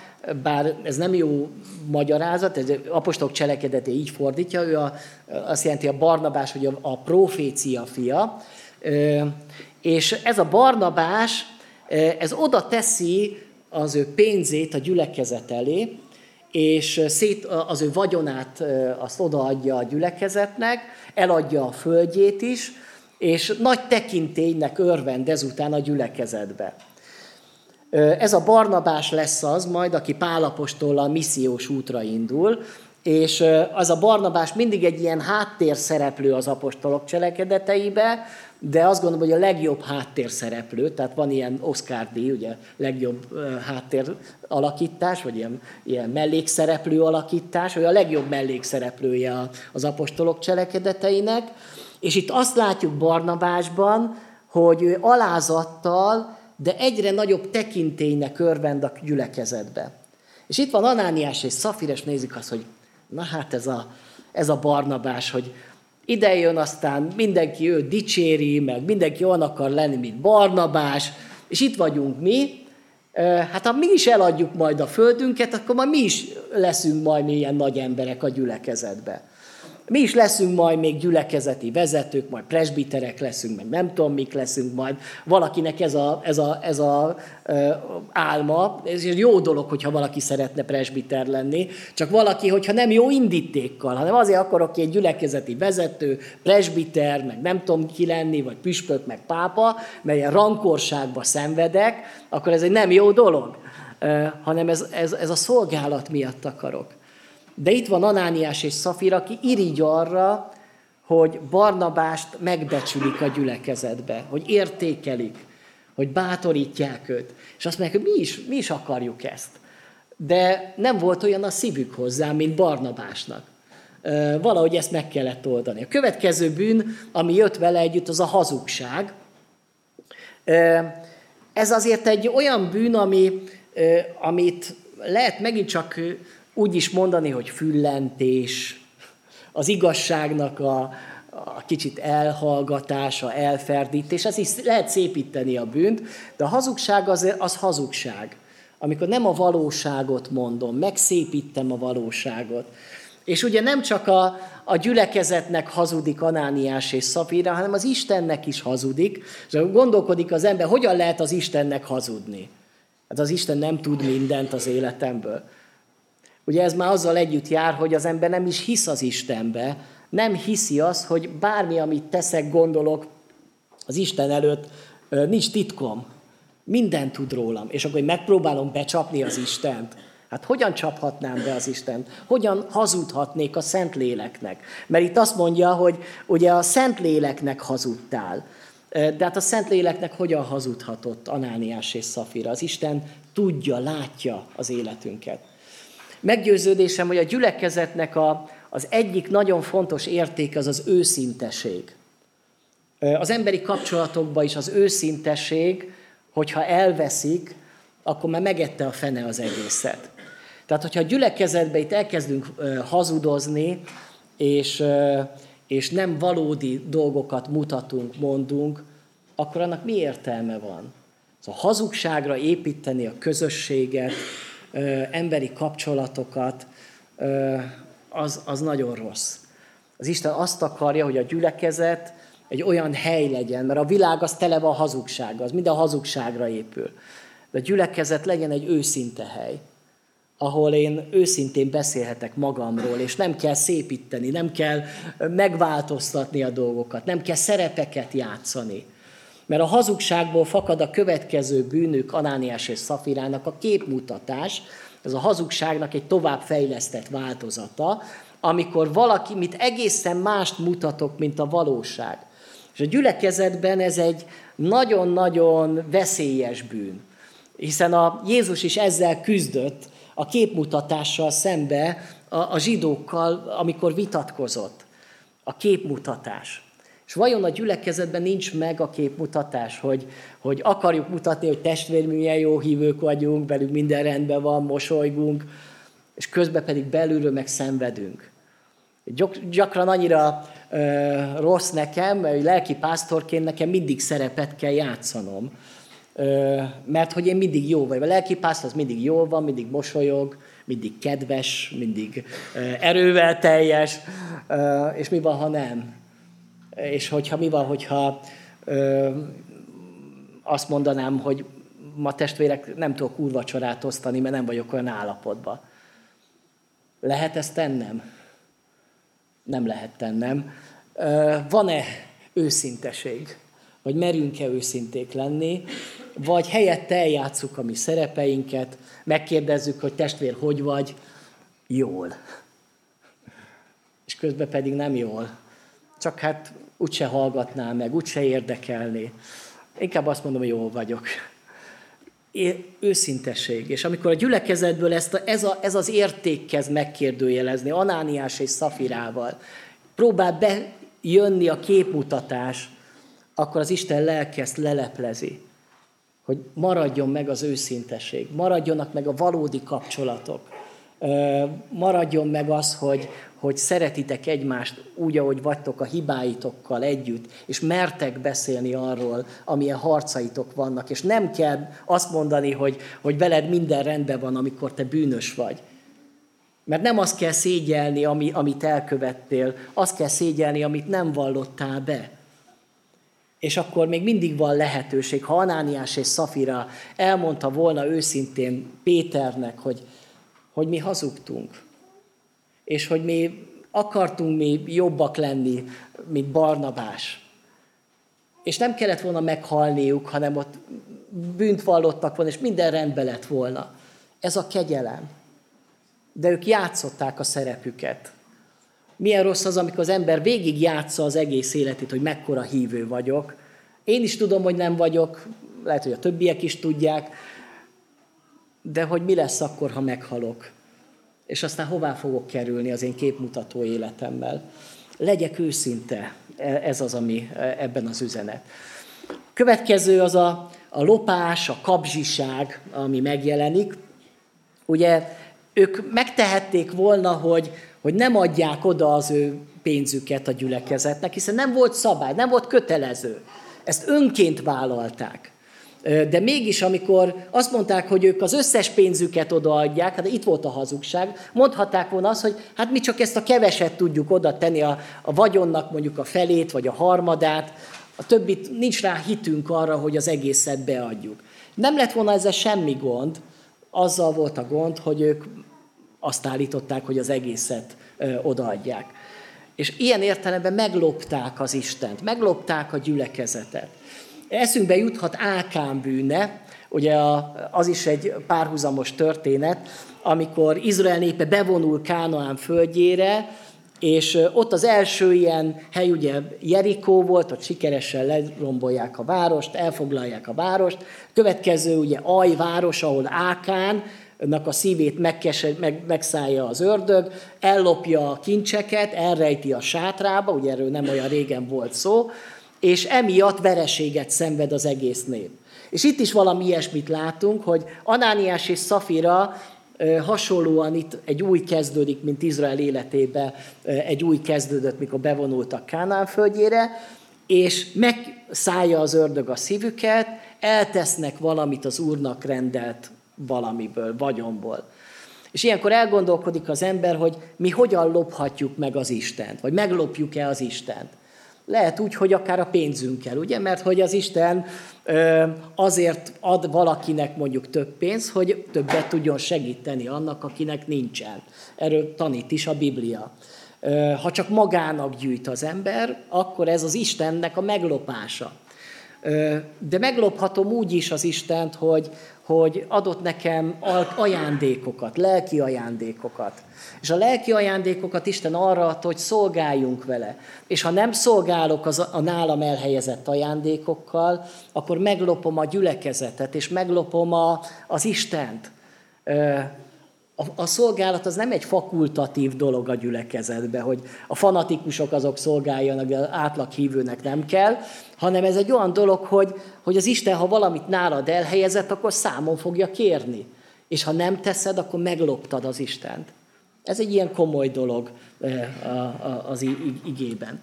bár ez nem jó magyarázat, ez Apostolok cselekedete így fordítja, ő a, azt jelenti a Barnabás, hogy a, a profécia fia, és ez a Barnabás, ez oda teszi az ő pénzét a gyülekezet elé, és szét, az ő vagyonát azt odaadja a gyülekezetnek, eladja a földjét is, és nagy tekintélynek örvend ezután a gyülekezetbe. Ez a Barnabás lesz az majd, aki Pál apostollal missziós útra indul, és az a Barnabás mindig egy ilyen háttérszereplő az apostolok cselekedeteibe, de azt gondolom, hogy a legjobb háttérszereplő, tehát van ilyen Oscar-díj, ugye legjobb háttéralakítás, vagy ilyen, ilyen mellékszereplő alakítás, vagy a legjobb mellékszereplője az apostolok cselekedeteinek. És itt azt látjuk Barnabásban, hogy ő alázattal, de egyre nagyobb tekintélynek örvend a gyülekezetbe. És itt van Anániás és Szafira, és nézik azt, hogy na hát ez a, ez a Barnabás, hogy ide jön, aztán mindenki őt dicséri, meg mindenki olyan akar lenni, mint Barnabás, és itt vagyunk mi, hát ha mi is eladjuk majd a földünket, akkor majd mi is leszünk majd ilyen nagy emberek a gyülekezetbe. Mi is leszünk majd még gyülekezeti vezetők, majd presbiterek leszünk, meg nem tudom, mik leszünk majd. Valakinek ez a, ez a, ez a ö, álma, ez egy jó dolog, hogyha valaki szeretne presbiter lenni, csak valaki, hogyha nem jó indítékkal, hanem azért akarok egy gyülekezeti vezető, presbiter, meg nem tudom ki lenni, vagy püspök, meg pápa, mert ilyen rankorságba szenvedek, akkor ez egy nem jó dolog, ö, hanem ez, ez, ez a szolgálat miatt akarok. De itt van Anániás és Szafira, aki irigy arra, hogy Barnabást megbecsülik a gyülekezetbe, hogy értékelik, hogy bátorítják őt. És azt mondják, hogy mi is, mi is akarjuk ezt. De nem volt olyan a szívük hozzá, mint Barnabásnak. Valahogy ezt meg kellett oldani. A következő bűn, ami jött vele együtt, az a hazugság. Ez azért egy olyan bűn, ami, amit lehet megint csak... úgy is mondani, hogy füllentés, az igazságnak a, a kicsit elhallgatása, elferdítés, ez is lehet szépíteni a bűnt, de a hazugság az, az hazugság. Amikor nem a valóságot mondom, megszépítem a valóságot. És ugye nem csak a, a gyülekezetnek hazudik Anániás és Szafira, hanem az Istennek is hazudik. És gondolkodik az ember, hogyan lehet az Istennek hazudni? Hát az Isten nem tud mindent az életemből. Ugye ez már azzal együtt jár, hogy az ember nem is hisz az Istenbe, nem hiszi azt, hogy bármi, amit teszek, gondolok, az Isten előtt nincs titkom. Mindent tud rólam. És akkor megpróbálom becsapni az Istent. Hát hogyan csaphatnám be az Istent? Hogyan hazudhatnék a Szentléleknek? Mert itt azt mondja, hogy ugye a Szentléleknek hazudtál. De hát a Szentléleknek hogyan hazudhatott Anániás és Szafira? Az Isten tudja, látja az életünket. Meggyőződésem, hogy a gyülekezetnek a, az egyik nagyon fontos értéke az az őszinteség. Az emberi kapcsolatokban is az őszinteség, hogyha elveszik, akkor már megette a fene az egészet. Tehát, hogyha a gyülekezetben itt elkezdünk hazudozni, és, és nem valódi dolgokat mutatunk, mondunk, akkor annak mi értelme van? Szóval hazugságra építeni a közösséget, emberi kapcsolatokat, az, az nagyon rossz. Az Isten azt akarja, hogy a gyülekezet egy olyan hely legyen, mert a világ az tele van hazugsággal, az minden hazugságra épül. De a gyülekezet legyen egy őszinte hely, ahol én őszintén beszélhetek magamról, és nem kell szépíteni, nem kell megváltoztatni a dolgokat, nem kell szerepeket játszani. Mert a hazugságból fakad a következő bűnük, Anániás és Szafirának a képmutatás, ez a hazugságnak egy továbbfejlesztett változata, amikor valaki, mint egészen mást mutatok, mint a valóság. És a gyülekezetben ez egy nagyon-nagyon veszélyes bűn, hiszen a Jézus is ezzel küzdött a képmutatással szembe a, a zsidókkal, amikor vitatkozott. A képmutatás. És vajon a gyülekezetben nincs meg a képmutatás, hogy, hogy akarjuk mutatni, hogy testvér, milyen jó hívők vagyunk, velük minden rendben van, mosolygunk, és közben pedig belülről meg szenvedünk. Gyakran annyira ö, rossz nekem, hogy lelki pásztorként nekem mindig szerepet kell játszanom, ö, mert hogy én mindig jó vagyok. A lelki pásztor az mindig jól van, mindig mosolyog, mindig kedves, mindig ö, erővel teljes, ö, és mi van, ha nem? És hogyha mi van, hogyha ö, azt mondanám, hogy ma testvérek, nem tudok úrvacsorát osztani, mert nem vagyok olyan állapotban. Lehet ezt tennem? Nem lehet tennem. Ö, van-e őszinteség? Vagy merünk-e őszinték lenni? Vagy helyette eljátsszuk a mi szerepeinket, megkérdezzük, hogy testvér, hogy vagy? Jól. És közben pedig nem jól. Csak hát úgyse hallgatnám meg, úgyse érdekelné. Inkább azt mondom, hogy jól vagyok. É, őszintesség. És amikor a gyülekezetből ezt a, ez, a, ez az érték kezd megkérdőjelezni, Anániás és Szafirával, próbál bejönni a képmutatás, akkor az Isten lelke ezt leleplezi, hogy maradjon meg az őszintesség, maradjonak meg a valódi kapcsolatok, maradjon meg az, hogy, hogy szeretitek egymást úgy, ahogy vagytok a hibáitokkal együtt, és mertek beszélni arról, amilyen harcaitok vannak, és nem kell azt mondani, hogy, hogy veled minden rendben van, amikor te bűnös vagy. Mert nem azt kell szégyelni, ami, amit elkövettél, azt kell szégyelni, amit nem vallottál be. És akkor még mindig van lehetőség, ha Anániás és Szafira elmondta volna őszintén Péternek, hogy hogy mi hazugtunk, és hogy mi akartunk mi jobbak lenni, mint Barnabás. És nem kellett volna meghalniuk, hanem ott bűnt vallottak volna, és minden rendben lett volna. Ez a kegyelem. De ők játszották a szerepüket. Milyen rossz az, amikor az ember végig játsza az egész életét, hogy mekkora hívő vagyok. Én is tudom, hogy nem vagyok, lehet, hogy a többiek is tudják, de hogy mi lesz akkor, ha meghalok? És aztán hová fogok kerülni az én képmutató életemmel? Legyek őszinte, ez az, ami ebben az üzenet. Következő az a, a lopás, a kapzsiság, ami megjelenik. Ugye ők megtehették volna, hogy, hogy nem adják oda az ő pénzüket a gyülekezetnek, hiszen nem volt szabály, nem volt kötelező. Ezt önként vállalták. De mégis, amikor azt mondták, hogy ők az összes pénzüket odaadják, hát itt volt a hazugság, mondhatták volna azt, hogy hát mi csak ezt a keveset tudjuk oda tenni, a, a vagyonnak mondjuk a felét, vagy a harmadát, a többit nincs rá hitünk arra, hogy az egészet beadjuk. Nem lett volna ezzel semmi gond, azzal volt a gond, hogy ők azt állították, hogy az egészet ö, odaadják. És ilyen értelemben meglopták az Istent, meglopták a gyülekezetet. Eszünkbe juthat Ákán bűne, ugye az is egy párhuzamos történet, amikor Izrael népe bevonul Kánaán földjére, és ott az első ilyen hely ugye Jerikó volt, ott sikeresen lerombolják a várost, elfoglalják a várost. Következő ugye Aj város, ahol Ákánnak a szívét megkese, meg, megszállja az ördög, ellopja a kincseket, elrejti a sátrába, ugye erről nem olyan régen volt szó, és emiatt vereséget szenved az egész nép. És itt is valami ilyesmit látunk, hogy Anániás és Szafira hasonlóan itt egy új kezdődik, mint Izrael életében egy új kezdődött, mikor bevonultak Kánán földjére, és megszállja az ördög a szívüket, eltesznek valamit az Úrnak rendelt valamiből, vagyonból. És ilyenkor elgondolkodik az ember, hogy mi hogyan lophatjuk meg az Istent, vagy meglopjuk-e az Istent. Lehet úgy, hogy akár a pénzünkkel, ugye? Mert hogy az Isten azért ad valakinek mondjuk több pénzt, hogy többet tudjon segíteni annak, akinek nincsen. Erről tanít is a Biblia. Ha csak magának gyűjt az ember, akkor ez az Istennek a meglopása. De meglophatom úgy is az Istent, hogy, hogy adott nekem ajándékokat, lelki ajándékokat. És a lelki ajándékokat Isten arra ad, hogy szolgáljunk vele. És ha nem szolgálok az a nálam elhelyezett ajándékokkal, akkor meglopom a gyülekezetet, és meglopom a, az Istent. A, a szolgálat az nem egy fakultatív dolog a gyülekezetben, hogy a fanatikusok azok szolgáljanak, de az átlag hívőnek nem kell, hanem ez egy olyan dolog, hogy, hogy az Isten, ha valamit nálad elhelyezett, akkor számon fogja kérni. És ha nem teszed, akkor megloptad az Istent. Ez egy ilyen komoly dolog az igében.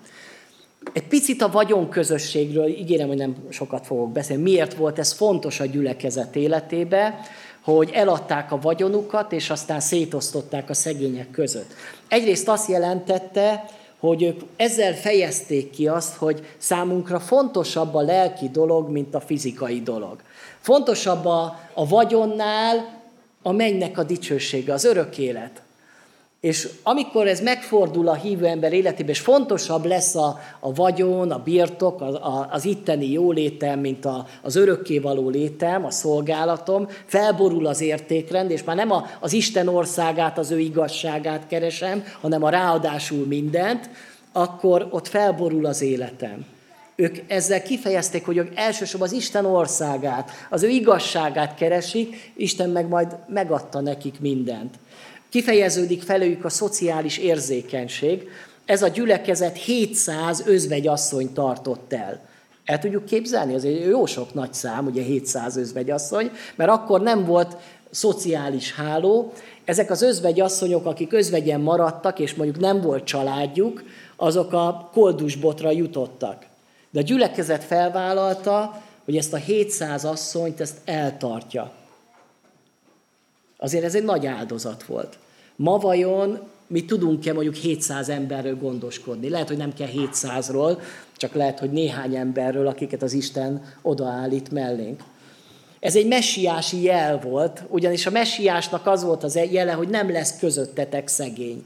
Egy picit a vagyonközösségről, ígérem, hogy nem sokat fogok beszélni, miért volt ez fontos a gyülekezet életébe, hogy eladták a vagyonukat, és aztán szétosztották a szegények között. Egyrészt azt jelentette, hogy ők ezzel fejezték ki azt, hogy számunkra fontosabb a lelki dolog, mint a fizikai dolog. Fontosabb a, a vagyonnál a mennynek a dicsősége, az örök élet. És amikor ez megfordul a hívő ember életében, és fontosabb lesz a, a vagyon, a birtok, az, az itteni jólétem, mint a, az örökkévaló létem, a szolgálatom, felborul az értékrend, és már nem a, az Isten országát, az ő igazságát keresem, hanem a ráadásul mindent, akkor ott felborul az életem. Ők ezzel kifejezték, hogy ők elsősorban az Isten országát, az ő igazságát keresik, Isten meg majd megadta nekik mindent. Kifejeződik felőjük a szociális érzékenység. Ez a gyülekezet hétszáz özvegyasszony tartott el. El tudjuk képzelni? Ez egy jó sok nagy szám, ugye hétszáz özvegyasszony, mert akkor nem volt szociális háló. Ezek az özvegyasszonyok, akik özvegyen maradtak, és mondjuk nem volt családjuk, azok a koldusbotra jutottak. De a gyülekezet felvállalta, hogy ezt a hétszáz asszonyt ezt eltartja. Azért ez egy nagy áldozat volt. Ma vajon mi tudunk-e mondjuk hétszáz emberről gondoskodni? Lehet, hogy nem kell hétszázról, csak lehet, hogy néhány emberről, akiket az Isten odaállít mellénk. Ez egy messiási jel volt, ugyanis a messiásnak az volt az jele, hogy nem lesz közöttetek szegény.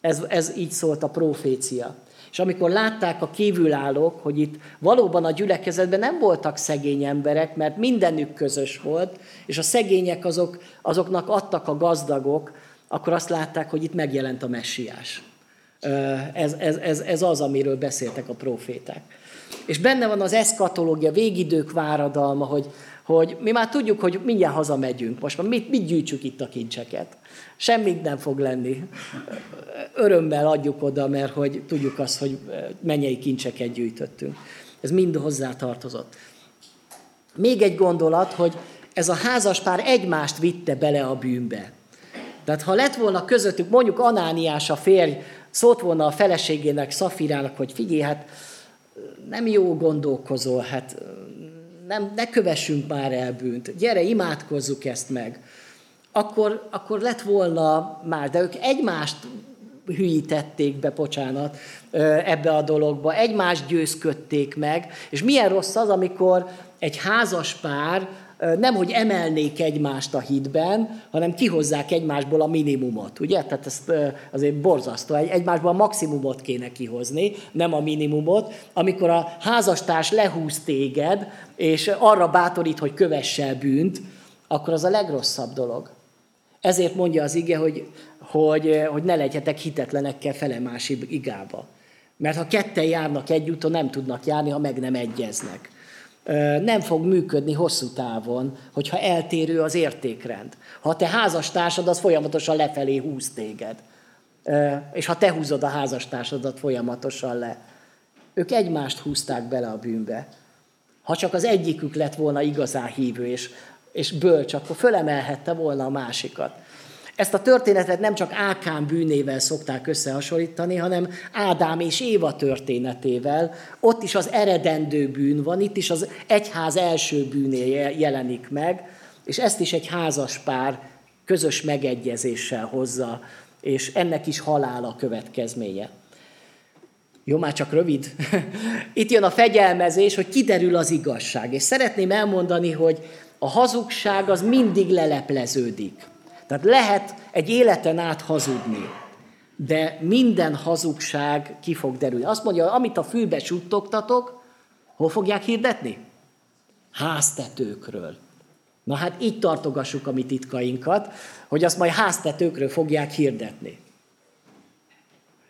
Ez, ez így szólt a profécia. És amikor látták a kívülállók, hogy itt valóban a gyülekezetben nem voltak szegény emberek, mert mindenük közös volt, és a szegények azok, azoknak adtak a gazdagok, akkor azt látták, hogy itt megjelent a messiás. Ez, ez, ez, ez az, amiről beszéltek a próféták. És benne van az eszkatológia, végidők váradalma, hogy, hogy mi már tudjuk, hogy mindjárt hazamegyünk. Most már mit, mit gyűjtsük itt a kincseket? Semmit nem fog lenni. Örömmel adjuk oda, mert hogy tudjuk azt, hogy mennyei kincseket gyűjtöttünk. Ez mind hozzá tartozott. Még egy gondolat, hogy ez a házaspár egymást vitte bele a bűnbe. Tehát ha lett volna közöttük, mondjuk Anániás a férj, szólt volna a feleségének, Szafirának, hogy figyelj, hát nem jó gondolkozol, hát nem, ne kövessünk már el bűnt, gyere, imádkozzuk ezt meg. Akkor, akkor lett volna már, de ők egymást hülyítették be, bocsánat, ebbe a dologba, egymást győzködték meg, és milyen rossz az, amikor egy házas pár nemhogy emelnék egymást a hitben, hanem kihozzák egymásból a minimumot, ugye? Tehát ezt azért borzasztó, egymásból a maximumot kéne kihozni, nem a minimumot. Amikor a házastárs lehúz téged, és arra bátorít, hogy kövess el bűnt, akkor az a legrosszabb dolog. Ezért mondja az ige, hogy, hogy, hogy ne legyetek hitetlenekkel fele más igába. Mert ha ketten járnak egy úton, nem tudnak járni, ha meg nem egyeznek. Nem fog működni hosszú távon, hogyha eltérő az értékrend. Ha te házastársad, az folyamatosan lefelé húz téged. És ha te húzod a házastársadat folyamatosan le. Ők egymást húzták bele a bűnbe. Ha csak az egyikük lett volna igazán hívő és, és bölcs, akkor fölemelhette volna a másikat. Ezt a történetet nem csak Ákán bűnével szokták összehasonlítani, hanem Ádám és Éva történetével. Ott is az eredendő bűn van, itt is az egyház első bűné jelenik meg, és ezt is egy házas pár közös megegyezéssel hozza, és ennek is halál a következménye. Jó, már csak rövid. Itt jön a fegyelmezés, hogy kiderül az igazság. És szeretném elmondani, hogy a hazugság az mindig lelepleződik. Tehát lehet egy életen át hazudni, de minden hazugság ki fog derülni. Azt mondja, amit a fülbe suttogtatok, hol fogják hirdetni? Háztetőkről. Na hát így tartogassuk a mi titkainkat, hogy azt majd háztetőkről fogják hirdetni.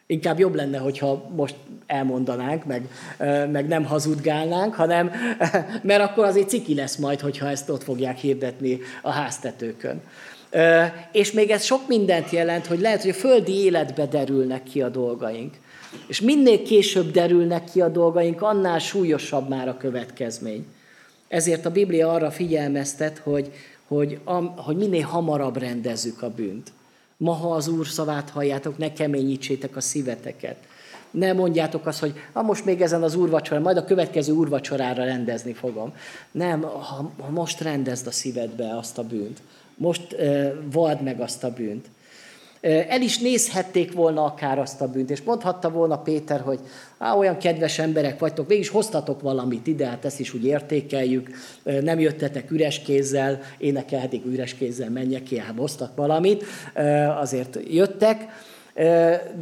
Inkább jobb lenne, hogyha most elmondanánk, meg, meg nem hazudgálnánk, hanem, mert akkor azért ciki lesz majd, hogyha ezt ott fogják hirdetni a háztetőkön. És még ez sok mindent jelent, hogy lehet, hogy a földi életbe derülnek ki a dolgaink. És minél később derülnek ki a dolgaink, annál súlyosabb már a következmény. Ezért a Biblia arra figyelmeztet, hogy, hogy, hogy minél hamarabb rendezzük a bűnt. Ma, ha az Úr szavát halljátok, ne keményítsétek a szíveteket. Ne mondjátok azt, hogy ha most még ezen az úrvacsorán, majd a következő úrvacsorára rendezni fogom. Nem, ha, ha most rendezd a szívedbe azt a bűnt. Most eh, vald meg azt a bűnt. El is nézhették volna akár azt a bűnt, és mondhatta volna Péter, hogy á, olyan kedves emberek vagytok, mégis hoztatok valamit ide, hát ezt is úgy értékeljük, nem jöttetek üres kézzel, énekelhetik, üres kézzel menjek ki, hát hoztak valamit, azért jöttek,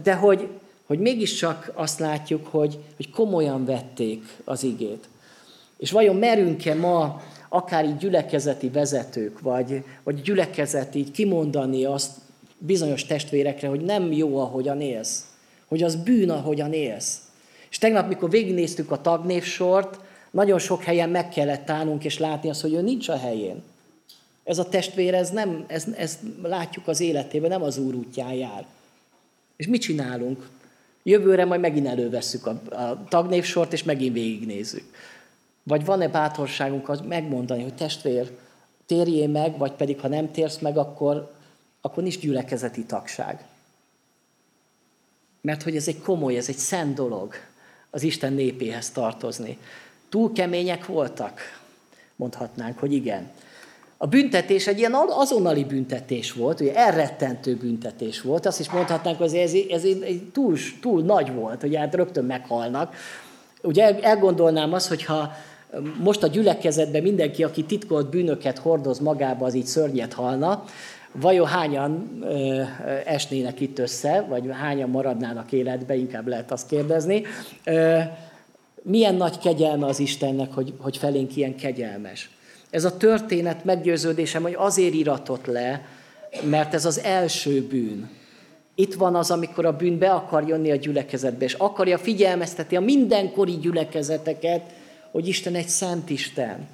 de hogy, hogy mégiscsak azt látjuk, hogy, hogy komolyan vették az igét. És vajon merünk-e ma, akár így gyülekezeti vezetők, vagy, vagy gyülekezeti így kimondani azt, bizonyos testvérekre, hogy nem jó, ahogyan élsz. Hogy az bűn, ahogyan élsz. És tegnap, mikor végignéztük a tagnévsort, nagyon sok helyen meg kellett állnunk, és látni azt, hogy ő nincs a helyén. Ez a testvér, ez nem, ez, ezt látjuk az életében, nem az Úr útján jár. És mit csinálunk? Jövőre majd megint elővesszük a, a tagnévsort, és megint végignézzük. Vagy van-e bátorságunk az megmondani, hogy testvér, térjél meg, vagy pedig, ha nem térsz meg, akkor... akkor nincs gyülekezeti tagság. Mert hogy ez egy komoly, ez egy szent dolog az Isten népéhez tartozni. Túl kemények voltak, mondhatnánk, hogy igen. A büntetés egy ilyen azonnali büntetés volt, ugye elrettentő büntetés volt, azt is mondhatnánk, hogy ez, ez túl, túl nagy volt, hogy hát rögtön meghalnak. Ugye elgondolnám azt, hogyha most a gyülekezetben mindenki, aki titkolt bűnöket hordoz magába, az így szörnyet halna, vajon hányan ö, esnének itt össze, vagy hányan maradnának életbe, inkább lehet azt kérdezni. Ö, milyen nagy kegyelme az Istennek, hogy, hogy felénk ilyen kegyelmes. Ez a történet meggyőződésem, hogy azért iratott le, mert ez az első bűn. Itt van az, amikor a bűn be akar jönni a gyülekezetbe, és akarja figyelmeztetni a mindenkori gyülekezeteket, hogy Isten egy szent Isten.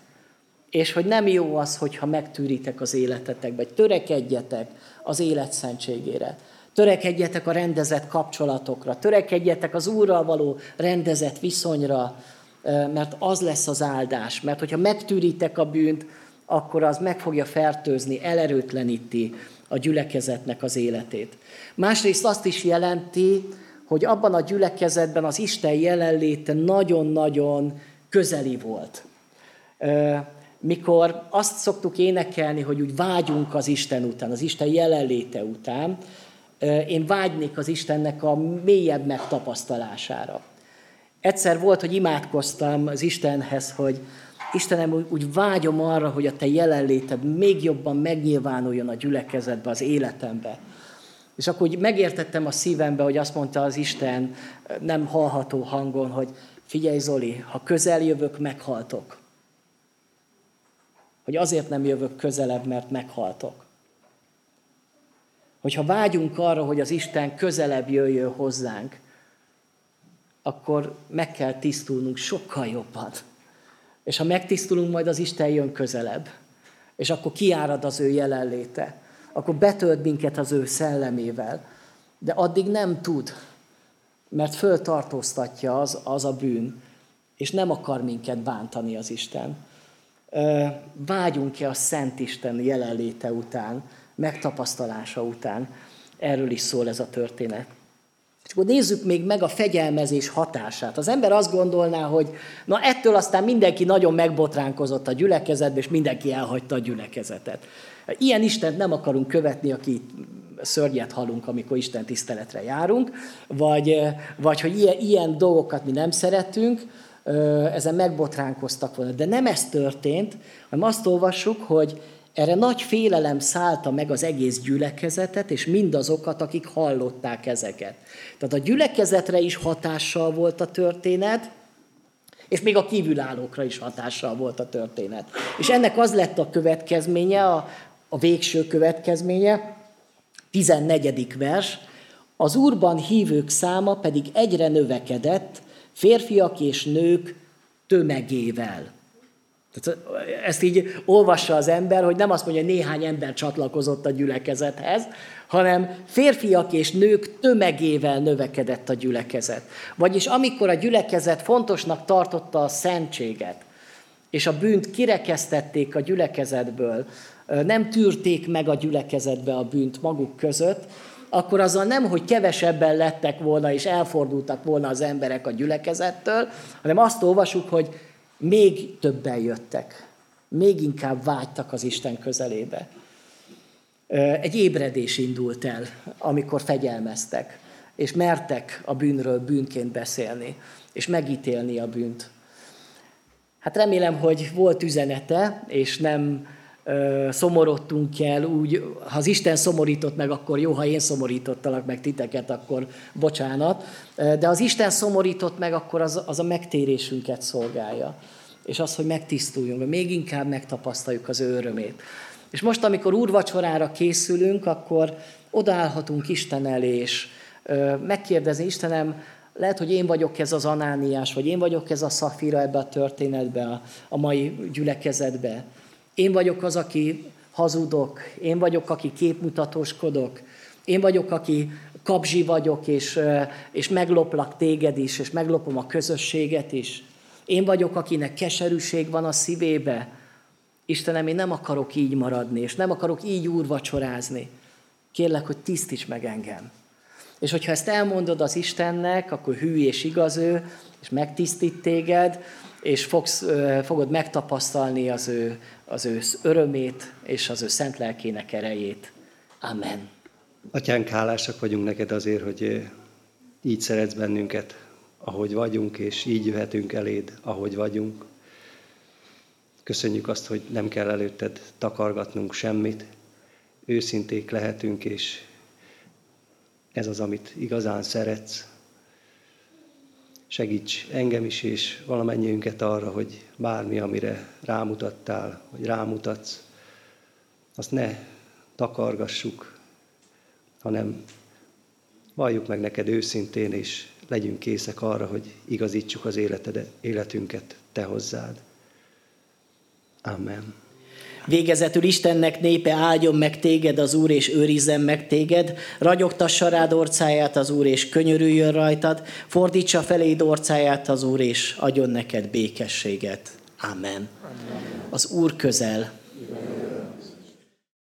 És hogy nem jó az, hogyha megtűritek az életetekbe, vagy törekedjetek az élet szentségére. Törekedjetek a rendezett kapcsolatokra, törekedjetek az Úrral való rendezett viszonyra, mert az lesz az áldás. Mert hogyha megtűritek a bűnt, akkor az meg fogja fertőzni, elerőtleníti a gyülekezetnek az életét. Másrészt azt is jelenti, hogy abban a gyülekezetben az Isten jelenléte nagyon-nagyon közeli volt. Mikor azt szoktuk énekelni, hogy úgy vágyunk az Isten után, az Isten jelenléte után, én vágynék az Istennek a mélyebb megtapasztalására. Egyszer volt, hogy imádkoztam az Istenhez, hogy Istenem, úgy vágyom arra, hogy a Te jelenléted még jobban megnyilvánuljon a gyülekezetbe, az életembe. És akkor úgy megértettem a szívembe, hogy azt mondta az Isten nem hallható hangon, hogy figyelj Zoli, ha közel jövök, meghaltok. Hogy azért nem jövök közelebb, mert meghaltok. Hogyha vágyunk arra, hogy az Isten közelebb jöjjön hozzánk, akkor meg kell tisztulnunk sokkal jobban. És ha megtisztulunk, majd az Isten jön közelebb. És akkor kiárad az ő jelenléte. Akkor betölt minket az ő szellemével. De addig nem tud, mert föltartóztatja az, az a bűn, és nem akar minket bántani az Isten. Vágyunk-e a Szent Isten jelenléte után, megtapasztalása után. Erről is szól ez a történet. És akkor nézzük még meg a fegyelmezés hatását. Az ember azt gondolná, hogy na ettől aztán mindenki nagyon megbotránkozott a gyülekezetbe, és mindenki elhagyta a gyülekezetet. Ilyen Istent nem akarunk követni, aki itt szörnyet halunk, amikor Isten tiszteletre járunk, vagy, vagy hogy ilyen, ilyen dolgokat mi nem szeretünk, ezen megbotránkoztak volna. De nem ez történt, hanem azt olvassuk, hogy erre nagy félelem szállta meg az egész gyülekezetet, és mindazokat, akik hallották ezeket. Tehát a gyülekezetre is hatással volt a történet, és még a kívülállókra is hatással volt a történet. És ennek az lett a következménye, a, a végső következménye, tizennegyedik vers, az Úrban hívők száma pedig egyre növekedett, férfiak és nők tömegével. Tehát ezt így olvassa az ember, hogy nem azt mondja, hogy néhány ember csatlakozott a gyülekezethez, hanem férfiak és nők tömegével növekedett a gyülekezet. Vagyis amikor a gyülekezet fontosnak tartotta a szentséget, és a bűnt kirekesztették a gyülekezetből, nem tűrték meg a gyülekezetbe a bűnt maguk között, akkor azzal nem, hogy kevesebben lettek volna, és elfordultak volna az emberek a gyülekezettől, hanem azt olvasjuk, hogy még többen jöttek, még inkább vágytak az Isten közelébe. Egy ébredés indult el, amikor fegyelmeztek, és mertek a bűnről bűnként beszélni, és megítélni a bűnt. Hát remélem, hogy volt üzenete, és nem szomorodtunk el úgy, ha az Isten szomorított meg, akkor jó, ha én szomorítottalak meg titeket, akkor bocsánat. De az Isten szomorított meg, akkor az, az a megtérésünket szolgálja. És az, hogy megtisztuljunk, még inkább megtapasztaljuk az ő örömét. És most, amikor úrvacsorára készülünk, akkor odaállhatunk Isten elé, és megkérdezni, Istenem, lehet, hogy én vagyok ez az Anániás, vagy én vagyok ez a Szafira ebbe a történetbe, a mai gyülekezetbe. Én vagyok az, aki hazudok, én vagyok, aki képmutatóskodok, én vagyok, aki kapzsi vagyok, és, és megloplak téged is, és meglopom a közösséget is. Én vagyok, akinek keserűség van a szívébe. Istenem, én nem akarok így maradni, és nem akarok így úrvacsorázni. Kérlek, hogy tisztíts meg engem. És hogyha ezt elmondod az Istennek, akkor hű és igaz ő, és megtisztít téged, és fogsz, fogod megtapasztalni az ő, az ő örömét és az ő szent lelkének erejét. Amen. Atyánk, hálásak vagyunk neked azért, hogy így szeretsz bennünket, ahogy vagyunk, és így jöhetünk eléd, ahogy vagyunk. Köszönjük azt, hogy nem kell előtted takargatnunk semmit, őszinték lehetünk, és ez az, amit igazán szeretsz. Segíts engem is, és valamennyiünket arra, hogy bármi, amire rámutattál, vagy rámutatsz, azt ne takargassuk, hanem valljuk meg neked őszintén, és legyünk készek arra, hogy igazítsuk az életed, életünket te hozzád. Amen. Végezetül Istennek népe, áldjon meg téged az Úr, és őrizzen meg téged, ragyogtassa rád orcáját az Úr, és könyörüljön rajtad, fordítsa feléd orcáját az Úr, és adjon neked békességet. Amen. Amen. Az Úr közel.